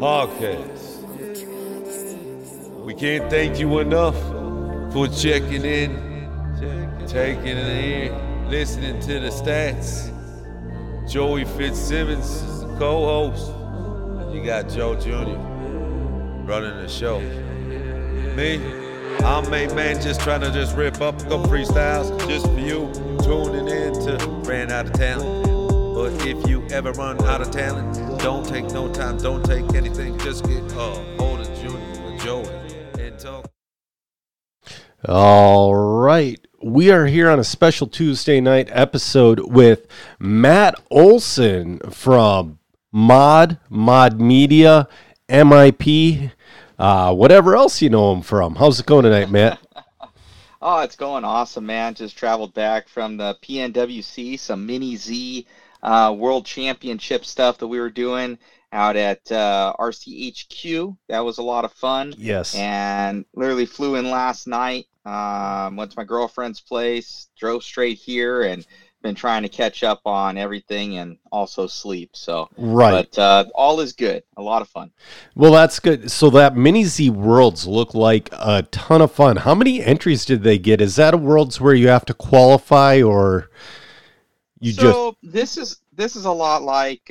podcast. We can't thank you enough for checking in, taking it in, listening to the stats. Joey Fitzsimmons is the co-host. You got Joe Jr. running the show. Me, I'm a man just trying to just rip up the freestyles just for you. Tuning in to Ran Out of Talent. But if you ever run out of talent, don't take no time, don't take anything. Just get up, hold it, Junior, with Joey, and talk. All right. We are here on a special Tuesday night episode with Matt Olson from Mod Media, MIP, whatever else you know him from. How's it going tonight, Matt? Oh, it's going awesome, man. Just traveled back from the PNWC, some mini Z World Championship stuff that we were doing out at RCHQ. That was a lot of fun. Yes. And literally flew in last night. Went to my girlfriend's place, drove straight here, and been trying to catch up on everything and also sleep. So, right. But all is good. A lot of fun. Well, that's good. So that Mini Z Worlds look like a ton of fun. How many entries did they get? Is that a Worlds where you have to qualify, or you so just? So this is a lot like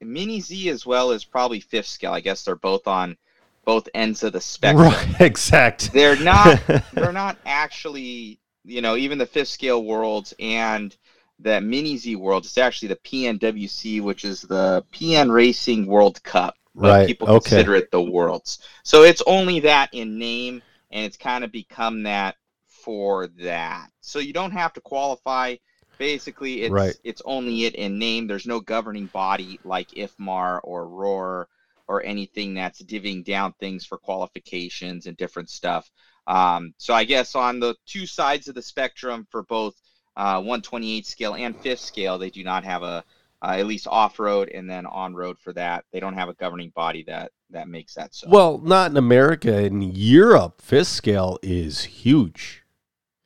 Mini Z as well as probably fifth scale. I guess they're both on both ends of the spectrum. Right, exact. They're not actually, you know, even the fifth scale Worlds and the Mini Z Worlds, it's actually the PNWC, which is the PN Racing World Cup. But right. People consider it the Worlds. So it's only that in name, and it's kind of become that for that. So you don't have to qualify. Basically, it's right. It's only it in name. There's no governing body like IFMAR or ROAR or anything that's divvying down things for qualifications and different stuff. So I guess on the two sides of the spectrum for both 128 scale and 5th scale, they do not have a, at least off-road and then on-road for that. They don't have a governing body that makes that so. Well, not in America. In Europe, 5th scale is huge.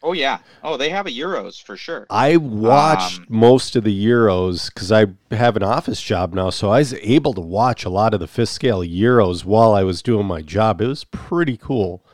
Oh, yeah. Oh, they have a Euros for sure. I watched most of the Euros because I have an office job now, so I was able to watch a lot of the fifth scale Euros while I was doing my job. It was pretty cool.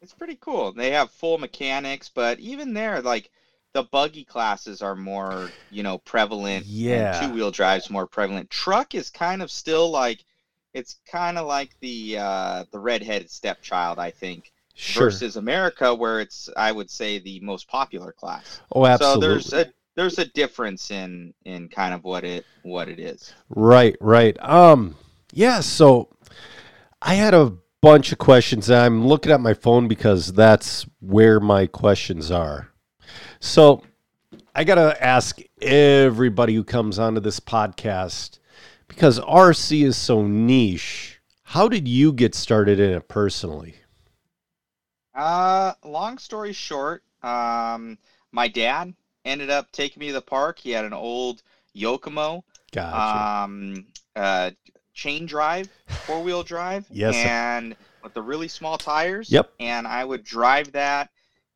It's pretty cool. They have full mechanics, but even there, like, the buggy classes are more, you know, prevalent. Yeah. Two-wheel drive's more prevalent. Truck is kind of still like, it's kind of like the redheaded stepchild, I think. Sure. Versus America, where it's, I would say, the most popular class. Oh, absolutely. So there's a difference in kind of what it is. Right. Yeah. So I had a bunch of questions. I'm looking at my phone because that's where my questions are. So I gotta ask everybody who comes onto this podcast, because RC is so niche. How did you get started in it personally? Long story short, my dad ended up taking me to the park. He had an old Yokomo, gotcha, chain drive, 4-wheel drive, yes, and with the really small tires. Yep. And I would drive that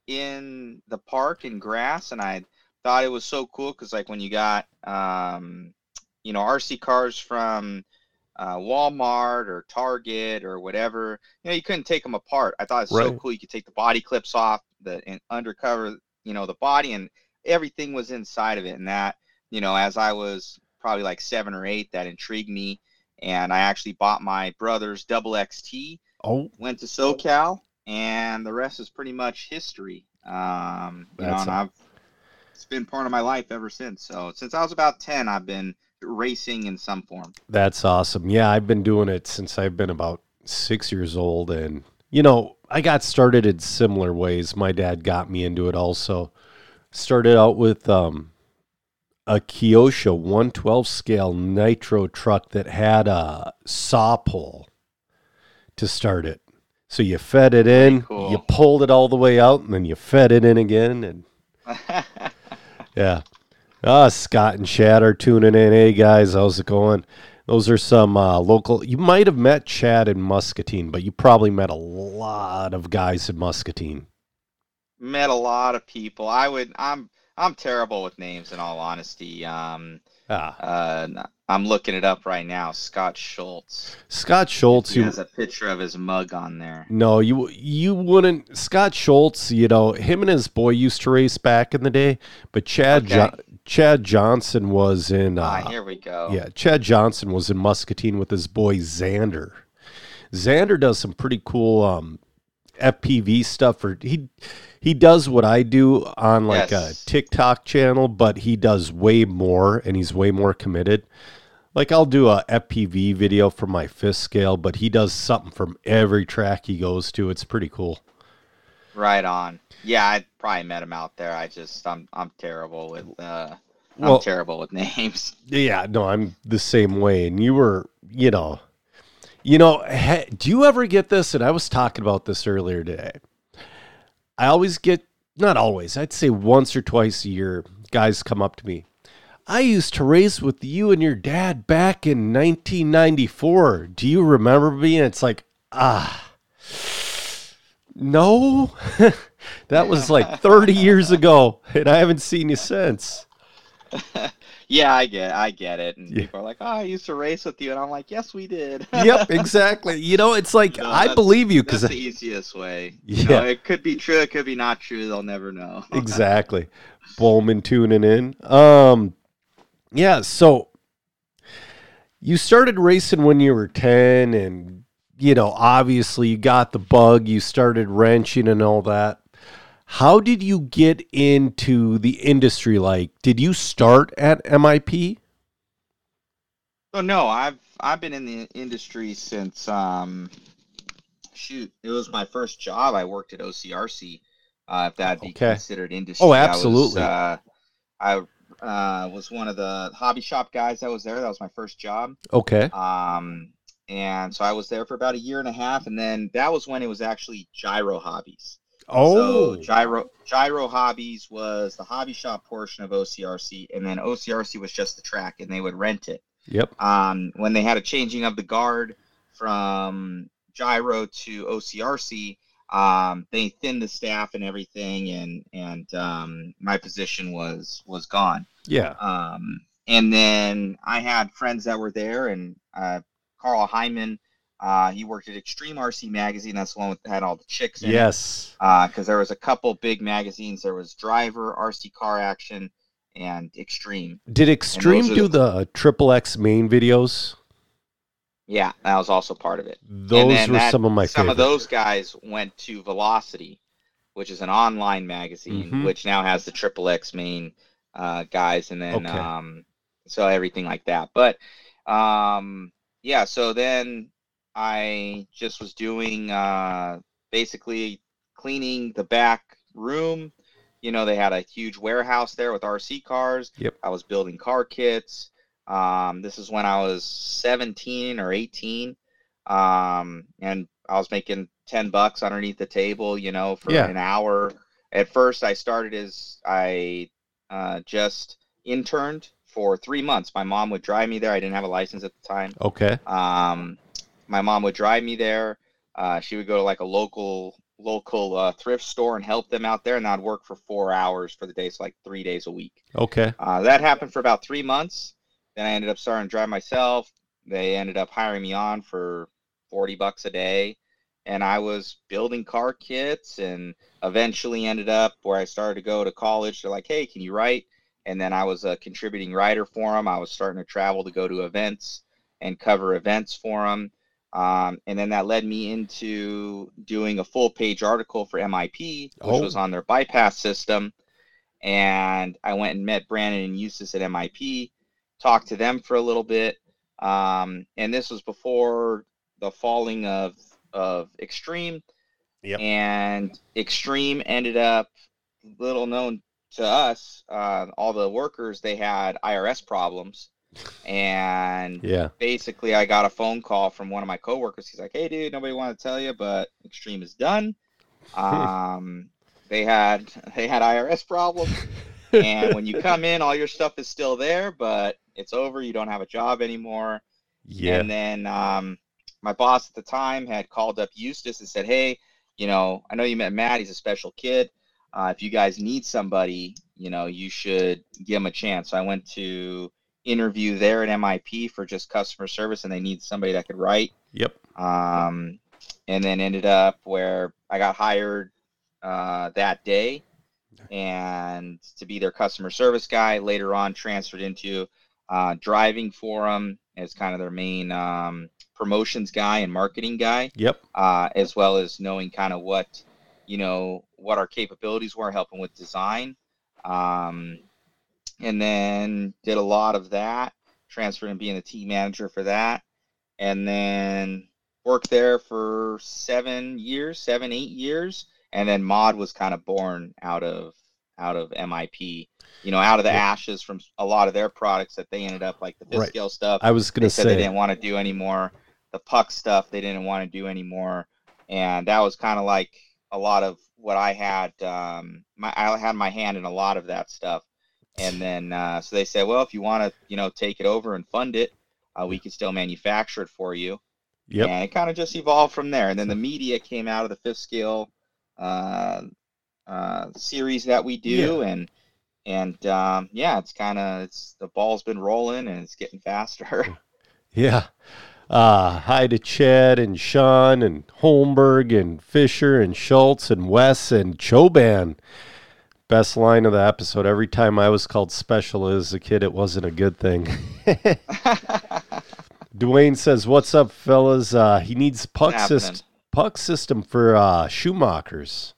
in the park in grass, and I thought it was so cool because, like, when you got you know, RC cars from Walmart or Target or whatever, you know, you couldn't take them apart. I thought it was right. So cool. You could take the body clips off and undercover, you know, the body, and everything was inside of it. And that, you know, as I was probably like 7 or 8, that intrigued me. And I actually bought my brother's Double XT, went to SoCal, and the rest is pretty much history. You know, and it's been part of my life ever since. So since I was about 10, I've been racing in some form. That's awesome. Yeah, I've been doing it since I've been about 6 years old, and you know, I got started in similar ways. My dad got me into it also. Started out with a Kyosho 112 scale nitro truck that had a saw pull to start it. So you fed it in, cool. You pulled it all the way out, and then you fed it in again, and yeah. Scott and Chad are tuning in. Hey, guys, how's it going? Those are some local... You might have met Chad in Muscatine, but you probably met a lot of guys in Muscatine. Met a lot of people. I'm terrible with names, in all honesty. I'm looking it up right now. Scott Schultz. Scott Schultz. He has a picture of his mug on there. No, you wouldn't. Scott Schultz, you know, him and his boy used to race back in the day. But Chad Johnson was in. Here we go. Yeah, Chad Johnson was in Muscatine with his boy Xander. Xander does some pretty cool FPV stuff. He does what I do on like a TikTok channel, but he does way more and he's way more committed. Like I'll do a FPV video from my fifth scale, but he does something from every track he goes to. It's pretty cool. Right on. Yeah, I probably met him out there. I'm terrible with terrible with names. Yeah, no, I'm the same way. And you were, do you ever get this? And I was talking about this earlier today. I always get, not always, I'd say once or twice a year, guys come up to me. I used to race with you and your dad back in 1994. Do you remember me? And it's like, no. That was like 30 years ago, and I haven't seen you since. Yeah, I get it. And people are like, oh, I used to race with you. And I'm like, yes, we did. Yep, exactly. It's like, I believe you. That's the easiest way. Yeah. It could be true. It could be not true. They'll never know. Exactly. Bowman tuning in. Yeah, so you started racing when you were 10 and, obviously you got the bug. You started wrenching and all that. How did you get into the industry? Like, did you start at MIP? Oh, no, I've been in the industry since, it was my first job. I worked at OCRC, if that'd be considered industry. Oh, absolutely. I was one of the hobby shop guys that was there. That was my first job. Okay. And so I was there for about a year and a half, and then that was when it was actually Gyro Hobbies. Oh, so Gyro Hobbies was the hobby shop portion of OCRC, and then OCRC was just the track, and they would rent it. Yep. When they had a changing of the guard from Gyro to OCRC, they thinned the staff and everything, and my position was gone. Yeah. And then I had friends that were there, and Carl Hyman. He worked at Extreme RC Magazine. That's the one that had all the chicks in it. Yes. Because there was a couple big magazines. There was Driver, RC Car Action, and Extreme. Did Extreme do the Triple X main videos? Yeah, that was also part of it. Those were some of my favorites. Some of those guys went to Velocity, which is an online magazine, which now has the Triple X main guys, and then so everything like that. But, so then I just was doing basically cleaning the back room. They had a huge warehouse there with RC cars. Yep. I was building car kits. This is when I was 17 or 18. And I was making $10 underneath the table, for an hour. At first I started as I just interned for 3 months. My mom would drive me there. I didn't have a license at the time. Okay. My mom would drive me there. She would go to like a local thrift store and help them out there, and I'd work for 4 hours for the day, so like 3 days a week. Okay. That happened for about 3 months. Then I ended up starting to drive myself. They ended up hiring me on for $40 a day, and I was building car kits, and eventually ended up where I started to go to college. They're like, hey, can you write? And then I was a contributing writer for them. I was starting to travel to go to events and cover events for them. And then that led me into doing a full page article for MIP, which was on their bypass system. And I went and met Brandon and Eustace at MIP, talked to them for a little bit. And this was before the falling of Extreme. Yep. And Extreme ended up, little known to us, all the workers, they had IRS problems. And basically I got a phone call from one of my coworkers. He's like, hey dude, nobody wanted to tell you, but Extreme is done. They had IRS problems. And when you come in, all your stuff is still there, but it's over. You don't have a job anymore. Yeah. And then, my boss at the time had called up Eustace and said, hey, I know you met Matt. He's a special kid. If you guys need somebody, you should give him a chance. So I went to interview there at MIP for just customer service, and they needed somebody that could write. Yep. And then ended up where I got hired that day, and to be their customer service guy. Later on, transferred into driving for them as kind of their main promotions guy and marketing guy. Yep. As well as knowing kind of what, you know, what our capabilities were, helping with design. And then did a lot of that, transferred and being the team manager for that. And then worked there for 7 years, 8 years. And then Mod was kind of born out of MIP, you know, out of the ashes from a lot of their products that they ended up, like the fifth scale stuff. I was going to say, they didn't want to do anymore. The puck stuff, they didn't want to do anymore. And that was kind of like a lot of what I had. I had my hand in a lot of that stuff. And then, so they said, well, if you want to, you know, take it over and fund it, we can still manufacture it for you. Yep. And it kind of just evolved from there. And then the media came out of the fifth scale series that we do, and yeah, it's kind of, it's, the ball's been rolling and it's getting faster. Yeah. Hi to Chad and Sean and Holmberg and Fisher and Schultz and Wes and Choban. Best line of the episode: every time I was called special as a kid, it wasn't a good thing. Dwayne says, "What's up, fellas? He needs puck system for Schumachers."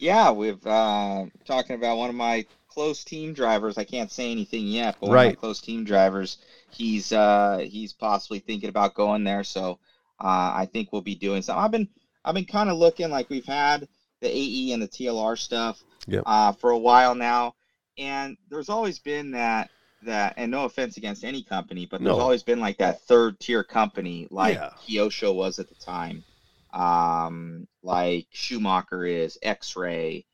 Yeah, we've talking about one of my close team drivers. I can't say anything yet, but one of my close team drivers, he's possibly thinking about going there. So I think we'll be doing something. I've been kind of looking, like, we've had the AE and the TLR stuff for a while now, and there's always been that, and no offense against any company, but there's always been like that third tier company, like Kyosho was at the time. Like Schumacher is, X-Ray.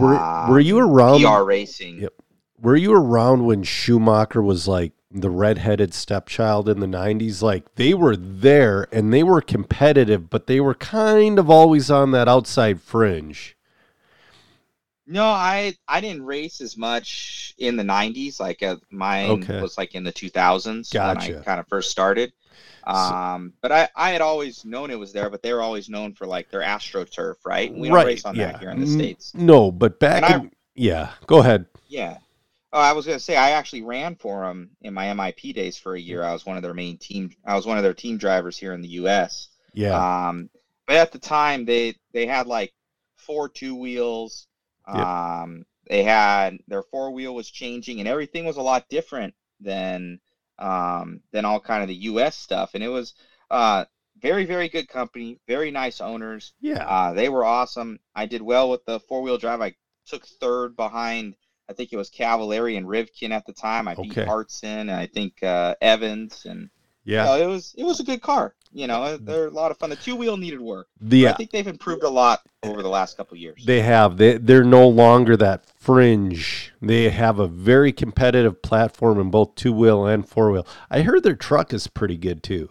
Were you around? PR Racing. Yep. Were you around when Schumacher was like the redheaded stepchild in the 90s? Like, they were there and they were competitive, but they were kind of always on that outside fringe. No, I didn't race as much in the 90s. Like mine was like in the 2000s when I kind of first started. But I had always known it was there, but they were always known for like their AstroTurf, right? We don't race on that here in the States. No, but go ahead. Yeah. Oh, I was going to say, I actually ran for them in my MIP days for a year. I was one of their main team. I was one of their team drivers here in the US. Yeah. But at the time they had like 4 2 wheels. Yep. They had, their four wheel was changing and everything was a lot different than all kind of the U.S. stuff. And it was very, very good company, very nice owners. Yeah. They were awesome. I did well with the four-wheel drive. I took third behind, I think it was Cavalieri and Rivkin at the time. I beat Hartson and I think Evans. And you know, it was a good car. You know, they're a lot of fun. The two-wheel needed work. I think they've improved a lot over the last couple of years. They have. They're no longer that fringe. They have a very competitive platform in both two-wheel and four-wheel. I heard their truck is pretty good, too.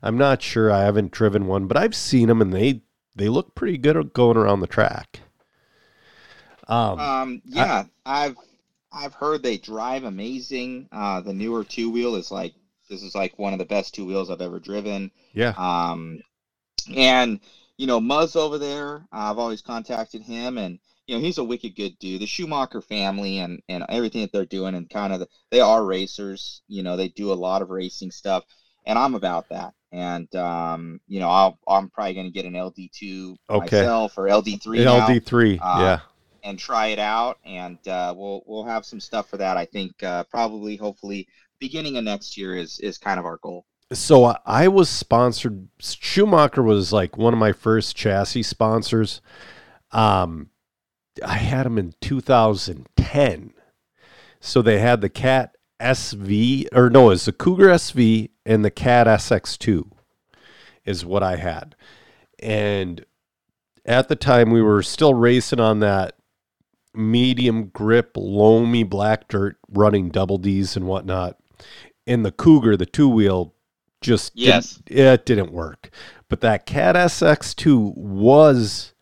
I'm not sure. I haven't driven one, but I've seen them, and they look pretty good going around the track. I've heard they drive amazing. The newer two-wheel is like, this is like one of the best two wheels I've ever driven. Yeah. And, you know, Muzz over there, I've always contacted him, and, you know, he's a wicked good dude. The Schumacher family and everything that they're doing, and kind of they are racers. You know, they do a lot of racing stuff, and I'm about that. And, you know, I'm probably going to get an LD2 myself, or LD3 now. LD3, and try it out, and we'll have some stuff for that, I think, probably, hopefully, beginning of next year is kind of our goal. So I was sponsored. Schumacher was like one of my first chassis sponsors. I had them in 2010. So they had the Cat SV, or no, it's the Cougar SV and the Cat SX2 is what I had. And at the time we were still racing on that medium grip, loamy black dirt, running double Ds and whatnot. In the Cougar, the two-wheel, just didn't work. But that Cat SX2 was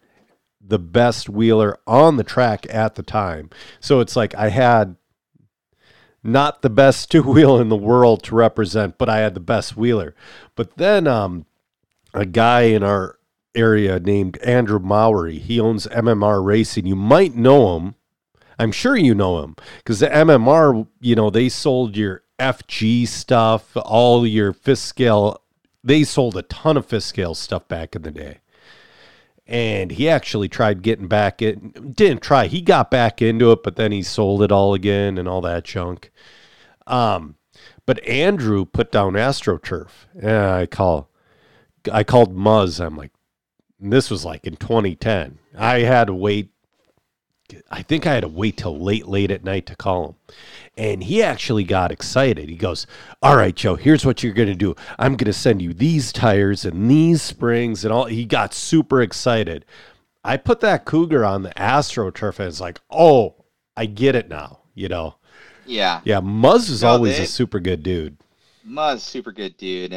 the best wheeler on the track at the time. So it's like I had not the best two-wheel in the world to represent, but I had the best wheeler. But then a guy in our area named Andrew Mowry, he owns MMR Racing. You might know him. I'm sure you know him because the MMR, you know, they sold your FG stuff, all your fifth scale. They sold a ton of fifth scale stuff back in the day. And he actually tried getting back in. Didn't try. He got back into it, but then he sold it all again and all that junk. But Andrew put down AstroTurf. And I called Muzz. I'm like, this was like in 2010. I had to wait. I think I had to wait till late at night to call him. And he actually got excited. He goes, all right, Joe, here's what you're going to do. I'm going to send you these tires and these springs and all. He got super excited. I put that Cougar on the AstroTurf and it's like, oh, I get it now, you know? Yeah. Yeah, Muzz is always a super good dude. Muzz, super good dude.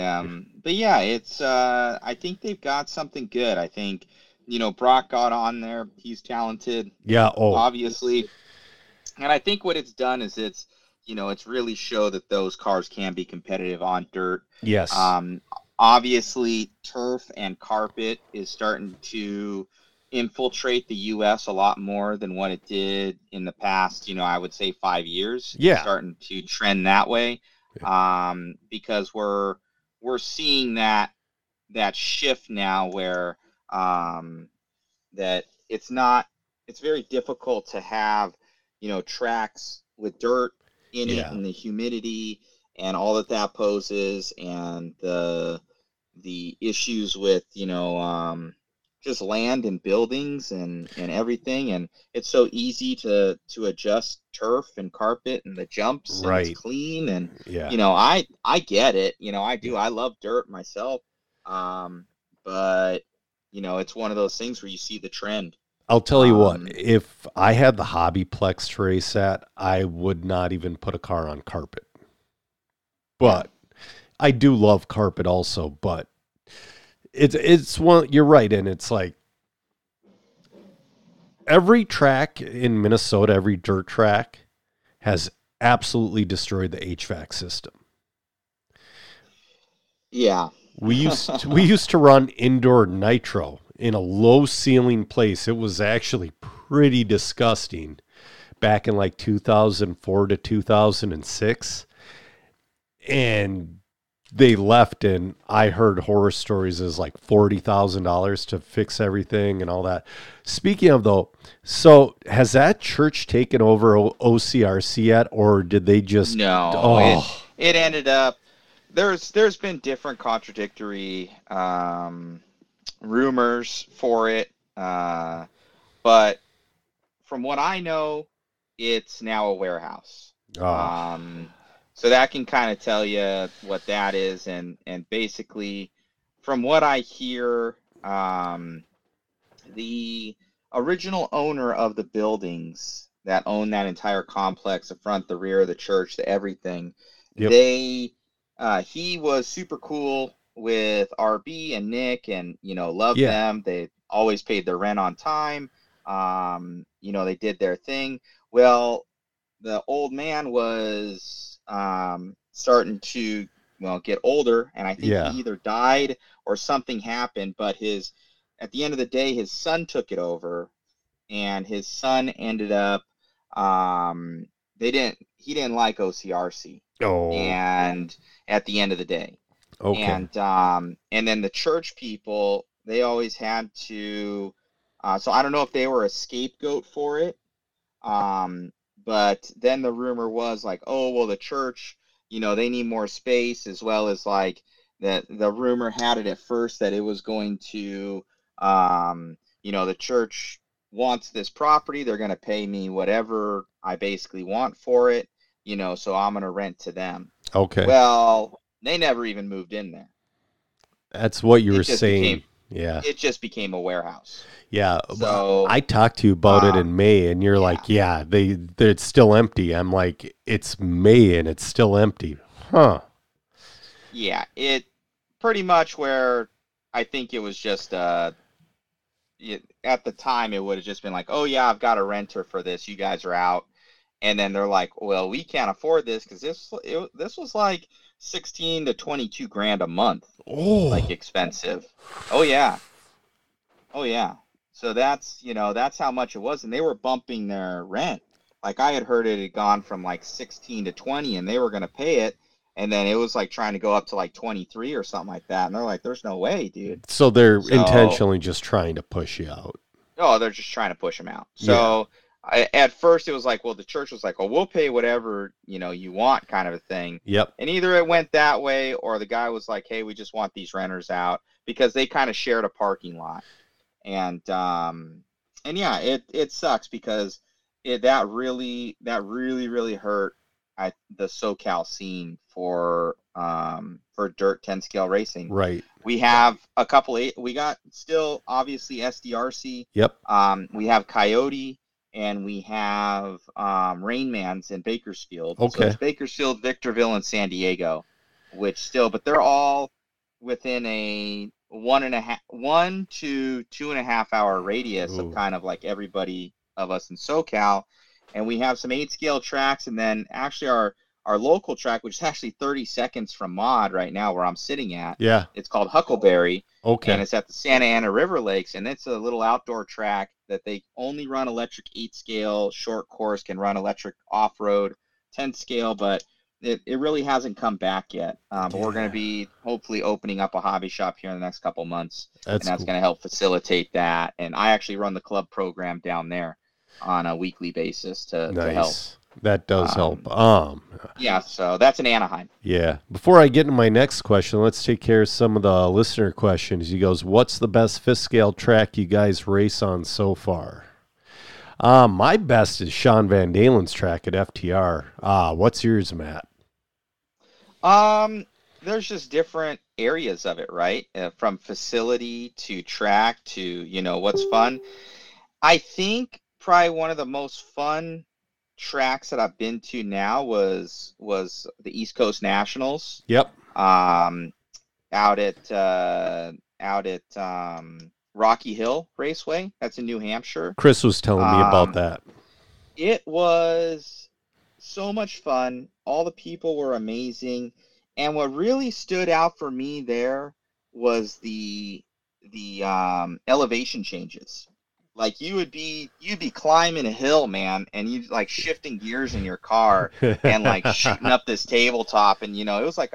But yeah, it's, I think they've got something good. I think, you know, Brock got on there. He's talented. Yeah. Oh, obviously. And I think what it's done is it's, you know, it's really show that those cars can be competitive on dirt. Yes. Obviously, turf and carpet is starting to infiltrate the U.S. a lot more than what it did in the past, you know, I would say 5 years. Yeah. It's starting to trend that way because we're seeing that shift now where, that it's very difficult to have, you know, tracks with dirt in it and the humidity and all that poses and the issues with, you know, just land and buildings and everything. And it's so easy to adjust turf and carpet and the jumps and it's clean. And, you know, I get it, you know, I do. I love dirt myself. But, you know, it's one of those things where you see the trend. I'll tell you what, if I had the Hobbyplex to race at, I would not even put a car on carpet. But I do love carpet also, but it's one, you're right. And it's like every track in Minnesota, every dirt track has absolutely destroyed the HVAC system. Yeah. We used to run indoor nitro in a low ceiling place. It was actually pretty disgusting back in like 2004 to 2006. And they left and I heard horror stories as like $40,000 to fix everything and all that. Speaking of though, so has that church taken over OCRC yet or did they just... No, it ended up... There's been different contradictory rumors for it, but from what I know, it's now a warehouse. Oh. So that can kind of tell you what that is, and basically, from what I hear, the original owner of the buildings that owned that entire complex, the front, the rear, the church, the everything, they... he was super cool with RB and Nick and, you know, loved them. They always paid their rent on time. You know, they did their thing. Well, the old man was starting to, get older. And I think he either died or something happened. But at the end of the day, his son took it over. And his son ended up, he didn't like OCRC. Oh. And at the end of the day. Okay. And then the church people, they always had to, so I don't know if they were a scapegoat for it. But then the rumor was like, oh, well, the church, you know, they need more space as well as like that. The rumor had it at first that it was going to, you know, the church wants this property. They're going to pay me whatever I basically want for it. You know, so I'm going to rent to them. Okay. Well, they never even moved in there. That's what you were saying. It just became a warehouse. Yeah. So I talked to you about it in May, and you're like, it's still empty. I'm like, it's May, and it's still empty. Huh. Yeah, it pretty much where I think it was just at the time it would have just been like, oh, yeah, I've got a renter for this. You guys are out. And then they're like, well, we can't afford this because this was like 16 to 22 grand a month. Oh. Like expensive. Oh, yeah. Oh, yeah. So that's, you know, that's how much it was. And they were bumping their rent. Like I had heard it had gone from like 16 to 20 and they were going to pay it. And then it was like trying to go up to like 23 or something like that. And they're like, there's no way, dude. So they're intentionally just trying to push you out. Oh, they're just trying to push them out. So yeah. At first it was like, well, the church was like, oh, we'll pay whatever, you know, you want kind of a thing. Yep. And either it went that way or the guy was like, hey, we just want these renters out because they kind of shared a parking lot. And yeah, it sucks because that really hurt the SoCal scene for dirt 10 scale racing. Right. We have a couple of, we got still obviously SDRC. Yep. We have Coyote and we have Rain Man's in Bakersfield. Okay. So it's Bakersfield, Victorville, and San Diego, which still, but they're all within a 1 to 2.5 hour radius. Ooh. Of kind of like everybody of us in SoCal. And we have some 8-scale tracks, and then actually our local track, which is actually 30 seconds from Mod right now where I'm sitting at. Yeah. It's called Huckleberry. Okay. And it's at the Santa Ana River Lakes, and it's a little outdoor track that they only run electric 8-scale, short course, can run electric off-road 10-scale, but it really hasn't come back yet. But we're going to be hopefully opening up a hobby shop here in the next couple months, and that's going to help facilitate that. And I actually run the club program down there on a weekly basis to help. That does help. Yeah, so that's in Anaheim. Yeah. Before I get to my next question, let's take care of some of the listener questions. He goes, what's the best fifth scale track you guys race on so far? My best is Sean Van Dalen's track at FTR. What's yours, Matt? There's just different areas of it, right? From facility to track to, you know, what's fun. I think probably one of the most fun tracks that I've been to now was the East Coast Nationals. Yep. Out at Rocky Hill Raceway. That's in New Hampshire. Chris was telling me about that. It was so much fun. All the people were amazing, and what really stood out for me there was the elevation changes. Like you'd be climbing a hill, man, and you'd like shifting gears in your car and like shooting up this tabletop, and you know it was like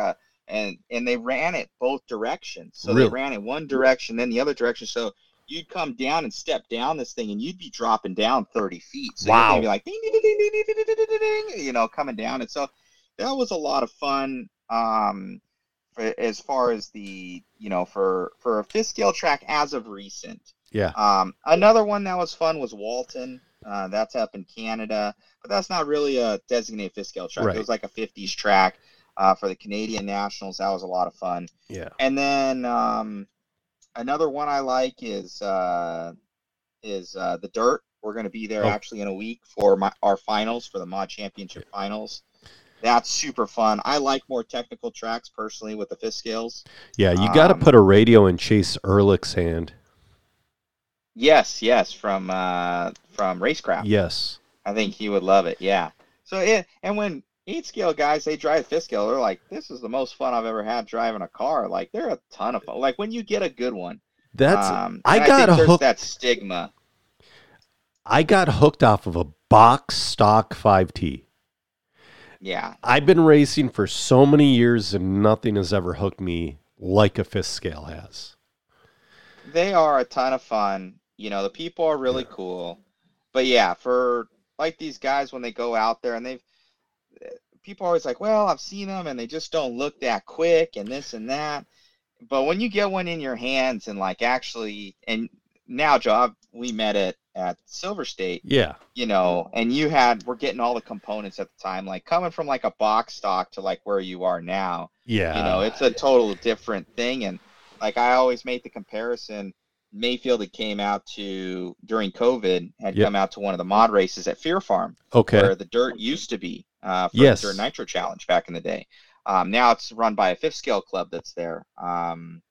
and they ran it both directions. So really? They ran in one direction, then the other direction. So you'd come down and step down this thing, and you'd be dropping down 30 feet. So wow! You'd be like ding ding ding ding ding ding ding ding ding, you know, coming down. And so that was a lot of fun. As far as the for a fifth scale track as of recent. Yeah. Another one that was fun was Walton. That's up in Canada, but that's not really a designated fifth scale track. Right. It was like a 50s track for the Canadian Nationals. That was a lot of fun. Yeah. And then another one I like is the Dirt. We're going to be there actually in a week for our finals for the Mod Championship finals. That's super fun. I like more technical tracks personally with the fifth scales. Yeah, you got to put a radio in Chase Ehrlich's hand. Yes, from Racecraft. Yes. I think he would love it, yeah. So, and when 8-scale guys, they drive 5th-scale, they're like, this is the most fun I've ever had driving a car. Like, they're a ton of fun. Like, when you get a good one. That's that stigma. I got hooked off of a box stock 5T. Yeah. I've been racing for so many years, and nothing has ever hooked me like a 5th-scale has. They are a ton of fun. You know, the people are really cool. But yeah, for like these guys when they go out there and people are always like, well, I've seen them and they just don't look that quick and this and that. But when you get one in your hands and like actually, and now Job, we met at Silver State. Yeah. You know, and we're getting all the components at the time, like coming from like a box stock to like where you are now. Yeah. You know, it's a total different thing. And like I always make the comparison, Mayfield had came out to, during COVID, had come out to one of the mod races at Fear Farm, where the Dirt used to be for the Dirt Nitro Challenge back in the day. Now it's run by a 5th-scale club that's there. And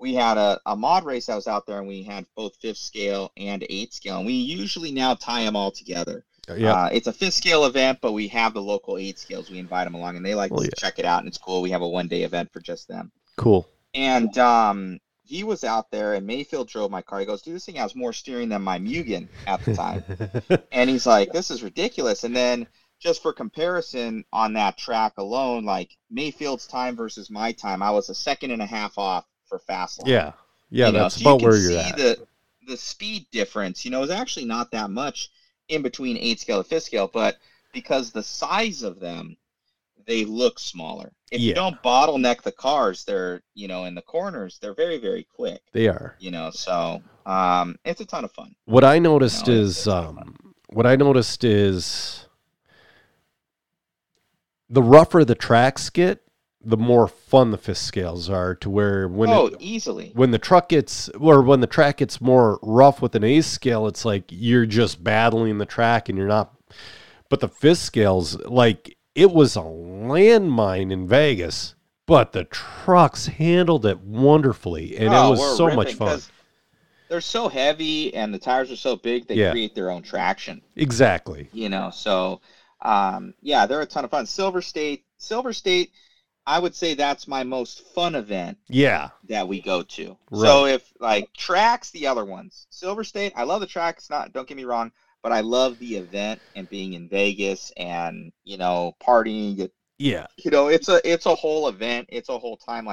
we had a mod race that was out there, and we had both 5th-scale and 8th-scale, and we usually now tie them all together. Yeah, it's a 5th scale event, but we have the local 8 scales. We invite them along, and they like to check it out, and it's cool. We have a 1-day event for just them. Cool. And he was out there, and Mayfield drove my car. He goes, dude, this thing has more steering than my Mugen at the time. And he's like, this is ridiculous. And then just for comparison on that track alone, like Mayfield's time versus my time, I was 1.5 seconds off for fast line. Yeah, yeah, you that's know, so about you where you're at. The speed difference, you know, is actually not that much in between 8 scale and 5th scale, but because the size of them, they look smaller. If you don't bottleneck the cars, they're, you know, in the corners, they're very, very quick. They are. You know, so it's a ton of fun. What I noticed is the rougher the tracks get, the more fun the 5th scales are, to where when easily when the truck gets or when the track gets more rough with an 8th scale, it's like you're just battling the track and you're not. But the 5th scales, like, it was a landmine in Vegas, but the trucks handled it wonderfully, and it was so much fun. They're so heavy and the tires are so big, they create their own traction. Exactly. You know, so they're a ton of fun. Silver State, I would say that's my most fun event that we go to. Right. So if, like, tracks, the other ones. Silver State, I love the tracks, don't get me wrong, but I love the event and being in Vegas and, you know, partying. Yeah. You know, it's a whole event. It's a whole time.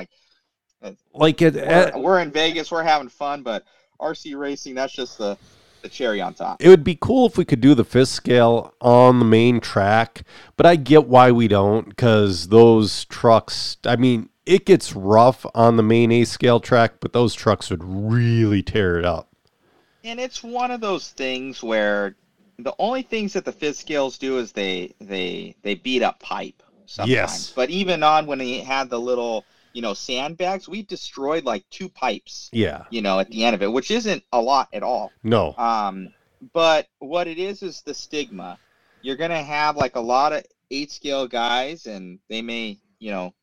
We're in Vegas, we're having fun, but RC racing, that's just the cherry on top. It would be cool if we could do the 5th scale on the main track, but I get why we don't, because those trucks, I mean, it gets rough on the main 8th scale track, but those trucks would really tear it up. And it's one of those things where the only things that the 5th scales do is they beat up pipe sometimes. Yes. But even when they had the little, you know, sandbags, we destroyed like 2 pipes. Yeah. You know, at the end of it, which isn't a lot at all. No. But what it is the stigma. You're gonna have like a lot of 8th scale guys, and they may, you know,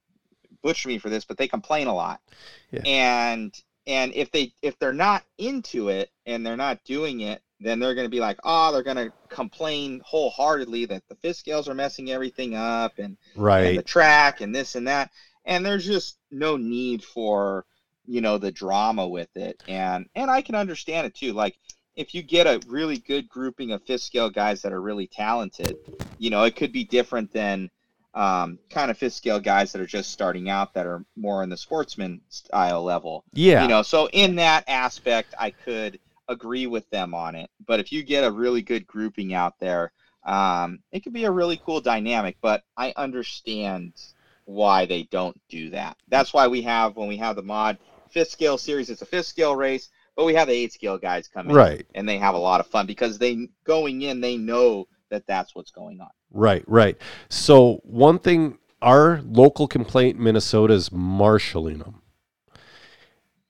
butcher me for this, but they complain a lot. Yeah. And if they're not into it and they're not doing it, then they're gonna be like, they're gonna complain wholeheartedly that the 5th scales are messing everything up and the track and this and that. And there's just no need for, you know, the drama with it. And I can understand it, too. Like, if you get a really good grouping of 5th scale guys that are really talented, you know, it could be different than kind of 5th scale guys that are just starting out that are more in the sportsman style level. Yeah. You know, so in that aspect, I could agree with them on it. But if you get a really good grouping out there, it could be a really cool dynamic. But I understand why they don't do that. That's why when we have the mod 5th scale series, it's a 5th scale race, but we have the 8th scale guys come in, right, and they have a lot of fun because they know that that's what's going on. Right. So one thing, our local complaint in Minnesota is marshaling them.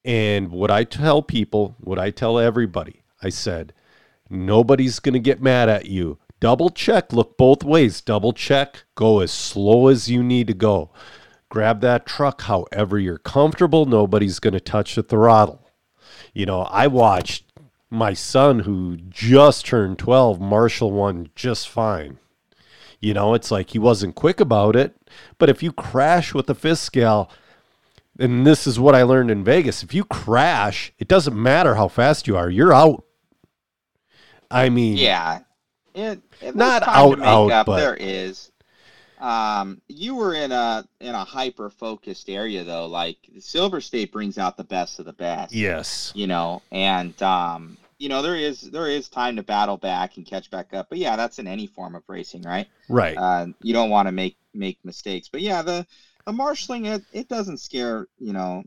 And what I tell people, what I tell everybody, I said, nobody's going to get mad at you. Double check, look both ways, double check, go as slow as you need to go. Grab that truck however you're comfortable, nobody's going to touch the throttle. You know, I watched my son, who just turned 12, marshal one just fine. You know, it's like he wasn't quick about it, but if you crash with the 5th scale, and this is what I learned in Vegas, if you crash, it doesn't matter how fast you are, you're out. I mean... yeah. It not out, but there is. You were in a hyper focused area though. Like Silver State brings out the best of the best. Yes. You know, and you know, there is time to battle back and catch back up. But yeah, that's in any form of racing, right? Right. You don't want to make mistakes. But yeah, the marshalling it doesn't scare, you know,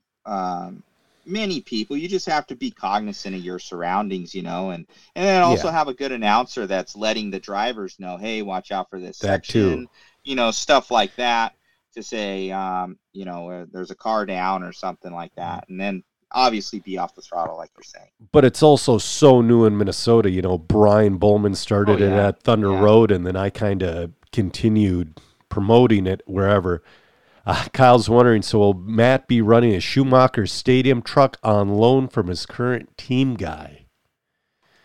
many people. You just have to be cognizant of your surroundings, you know, and then also have a good announcer that's letting the drivers know, hey, watch out for this section, you know, stuff like that, to say, you know, there's a car down or something like that, and then obviously be off the throttle, like you're saying. But it's also so new in Minnesota, you know. Brian Bowman started it at Thunder Road, and then I kind of continued promoting it wherever. Kyle's wondering, so will Matt be running a Schumacher Stadium truck on loan from his current team guy?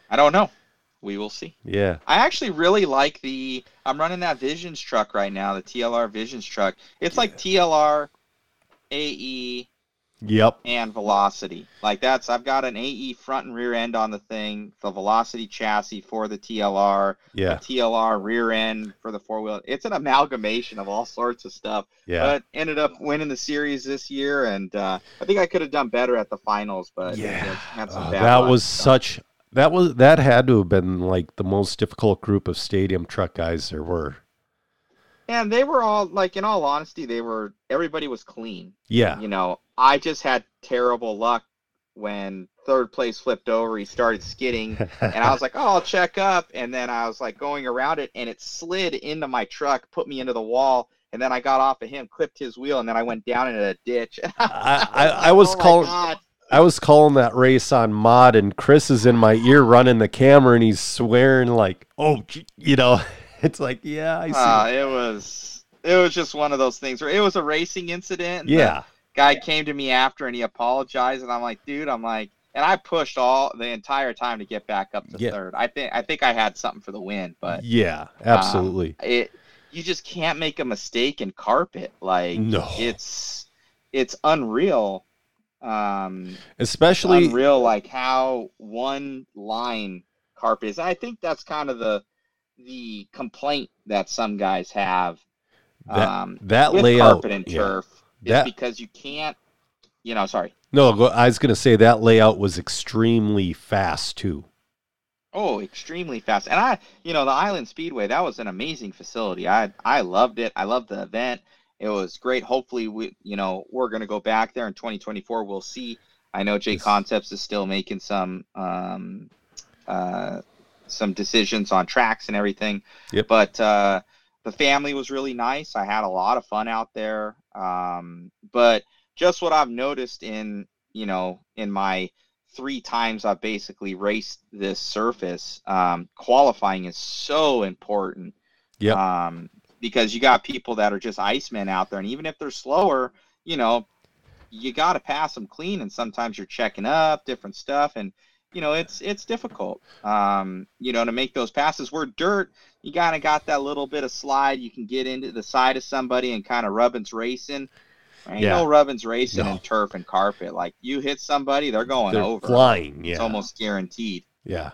I don't know. we will see. Yeah. I actually really like the, I'm running that Visions truck right now, the TLR Visions truck. It's like TLR, AE, yep, and Velocity. Like that's, I've got an AE front and rear end on the thing, the Velocity chassis for the TLR, yeah, the TLR rear end for the four wheel. It's an amalgamation of all sorts of stuff. Yeah. But ended up winning the series this year, and I think I could have done better at the finals, but yeah, had some bad that luck, was so. Such. That was, that had to have been like the most difficult group of stadium truck guys there were. And they were all, like, in all honesty, they were, everybody was clean. Yeah. You know, I just had terrible luck when third place flipped over. He started skidding, and I was like, oh, I'll check up. And then I was, like, going around it, and it slid into my truck, put me into the wall, and then I got off of him, clipped his wheel, and then I went down into a ditch. I was calling that race on Mod, and Chris is in my ear running the camera, and he's swearing, like, oh, you know. It's like, yeah, I see. It was just one of those things where it was a racing incident. Yeah. The guy came to me after and he apologized, and I'm like, dude, and I pushed the entire time to get back up to third. I think I had something for the win, but yeah, absolutely. You just can't make a mistake in carpet. Like, no, it's unreal. Especially unreal, like how one line carpet is. I think that's kind of the complaint that some guys have that with layout carpet and turf is because you can't, you know, sorry. No, I was going to say that layout was extremely fast too. Oh, extremely fast. And the Island Speedway, that was an amazing facility. I loved it. I loved the event. It was great. Hopefully we're going to go back there in 2024. We'll see. I know J Concepts is still making some decisions on tracks and everything, yep, but the family was really nice. I had a lot of fun out there, but just what I've noticed in my 3 times I've basically raced this surface, qualifying is so important, yeah, because you got people that are just icemen out there, and even if they're slower, you know, you got to pass them clean, and sometimes you're checking up different stuff, and you know, it's difficult, to make those passes. Where dirt, you kind of got that little bit of slide. You can get into the side of somebody and kind of rubbing's racing. Ain't no rubbing's racing in turf and carpet. Like, you hit somebody, they're over. Flying, yeah. It's almost guaranteed. Yeah.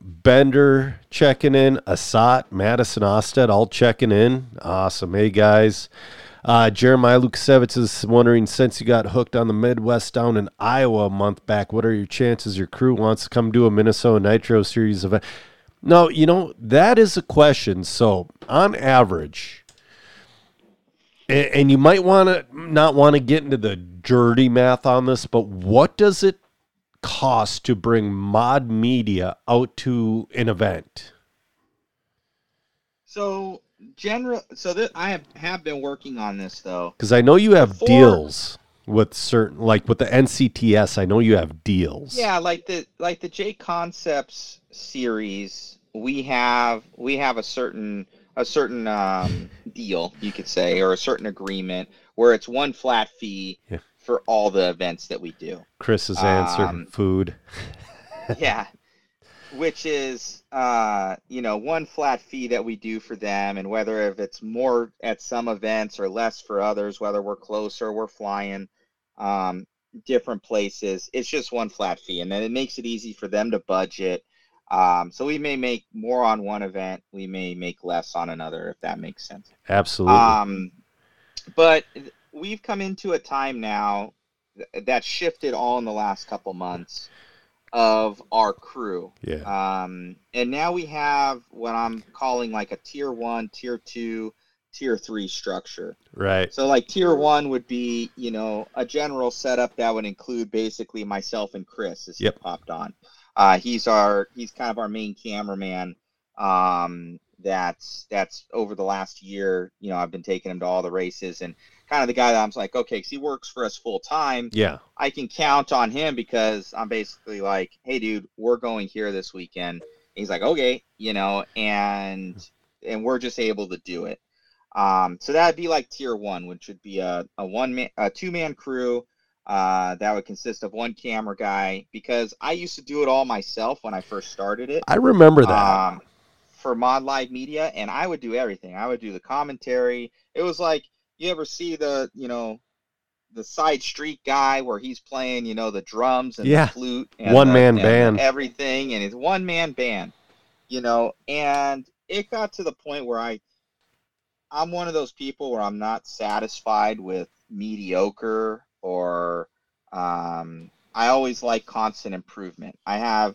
Bender checking in. Assat, Madison Osted, all checking in. Awesome. Hey, guys. Jeremiah Lukasevitz is wondering, since you got hooked on the Midwest down in Iowa a month back, what are your chances your crew wants to come do a Minnesota Nitro Series event? No, you know, that is a question. So, on average, and you might want to not want to get into the dirty math on this, but what does it cost to bring Mod Media out to an event? So... I have been working on this though, because I know you have deals with certain, like with the NCTS. I know you have deals. Yeah, like the J Concepts series, we have a certain deal, you could say, or a certain agreement where it's one flat fee for all the events that we do. Chris's answer: food. Yeah. Which is, one flat fee that we do for them, and whether if it's more at some events or less for others, whether we're closer, we're flying different places, it's just one flat fee, and then it makes it easy for them to budget. So we may make more on one event, we may make less on another, if that makes sense. Absolutely. But we've come into a time now that shifted all in the last couple months of our crew, and now we have what I'm calling like a tier 1, tier 2, tier 3 structure, right? So like tier 1 would be, you know, a general setup that would include basically myself and Chris, as he popped on. He's kind of our main cameraman. That's over the last year, you know, I've been taking him to all the races, and kind of the guy that I'm like, okay, because he works for us full time. Yeah. I can count on him because I'm basically like, hey, dude, we're going here this weekend. And he's like, okay, you know, and we're just able to do it. So that'd be like tier 1, which would be a 2-man crew, That would consist of one camera guy, because I used to do it all myself when I first started it. I remember that. For Mod Live Media, and I would do everything. I would do the commentary. It was like, you ever see the, you know, the side street guy where he's playing, you know, the drums and the flute and one man band, everything, and it's one man band, you know. And it got to the point where I'm one of those people where I'm not satisfied with mediocre, or I always like constant improvement. I've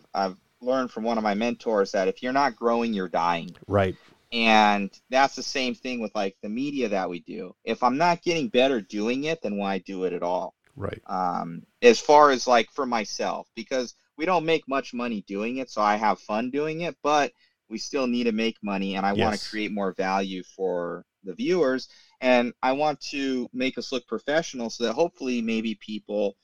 learned from one of my mentors that if you're not growing, you're dying. Right. And that's the same thing with like the media that we do. If I'm not getting better doing it, then why do it at all? Right. As far as like for myself, because we don't make much money doing it, so I have fun doing it, but we still need to make money, and I want to create more value for the viewers. And I want to make us look professional so that hopefully maybe people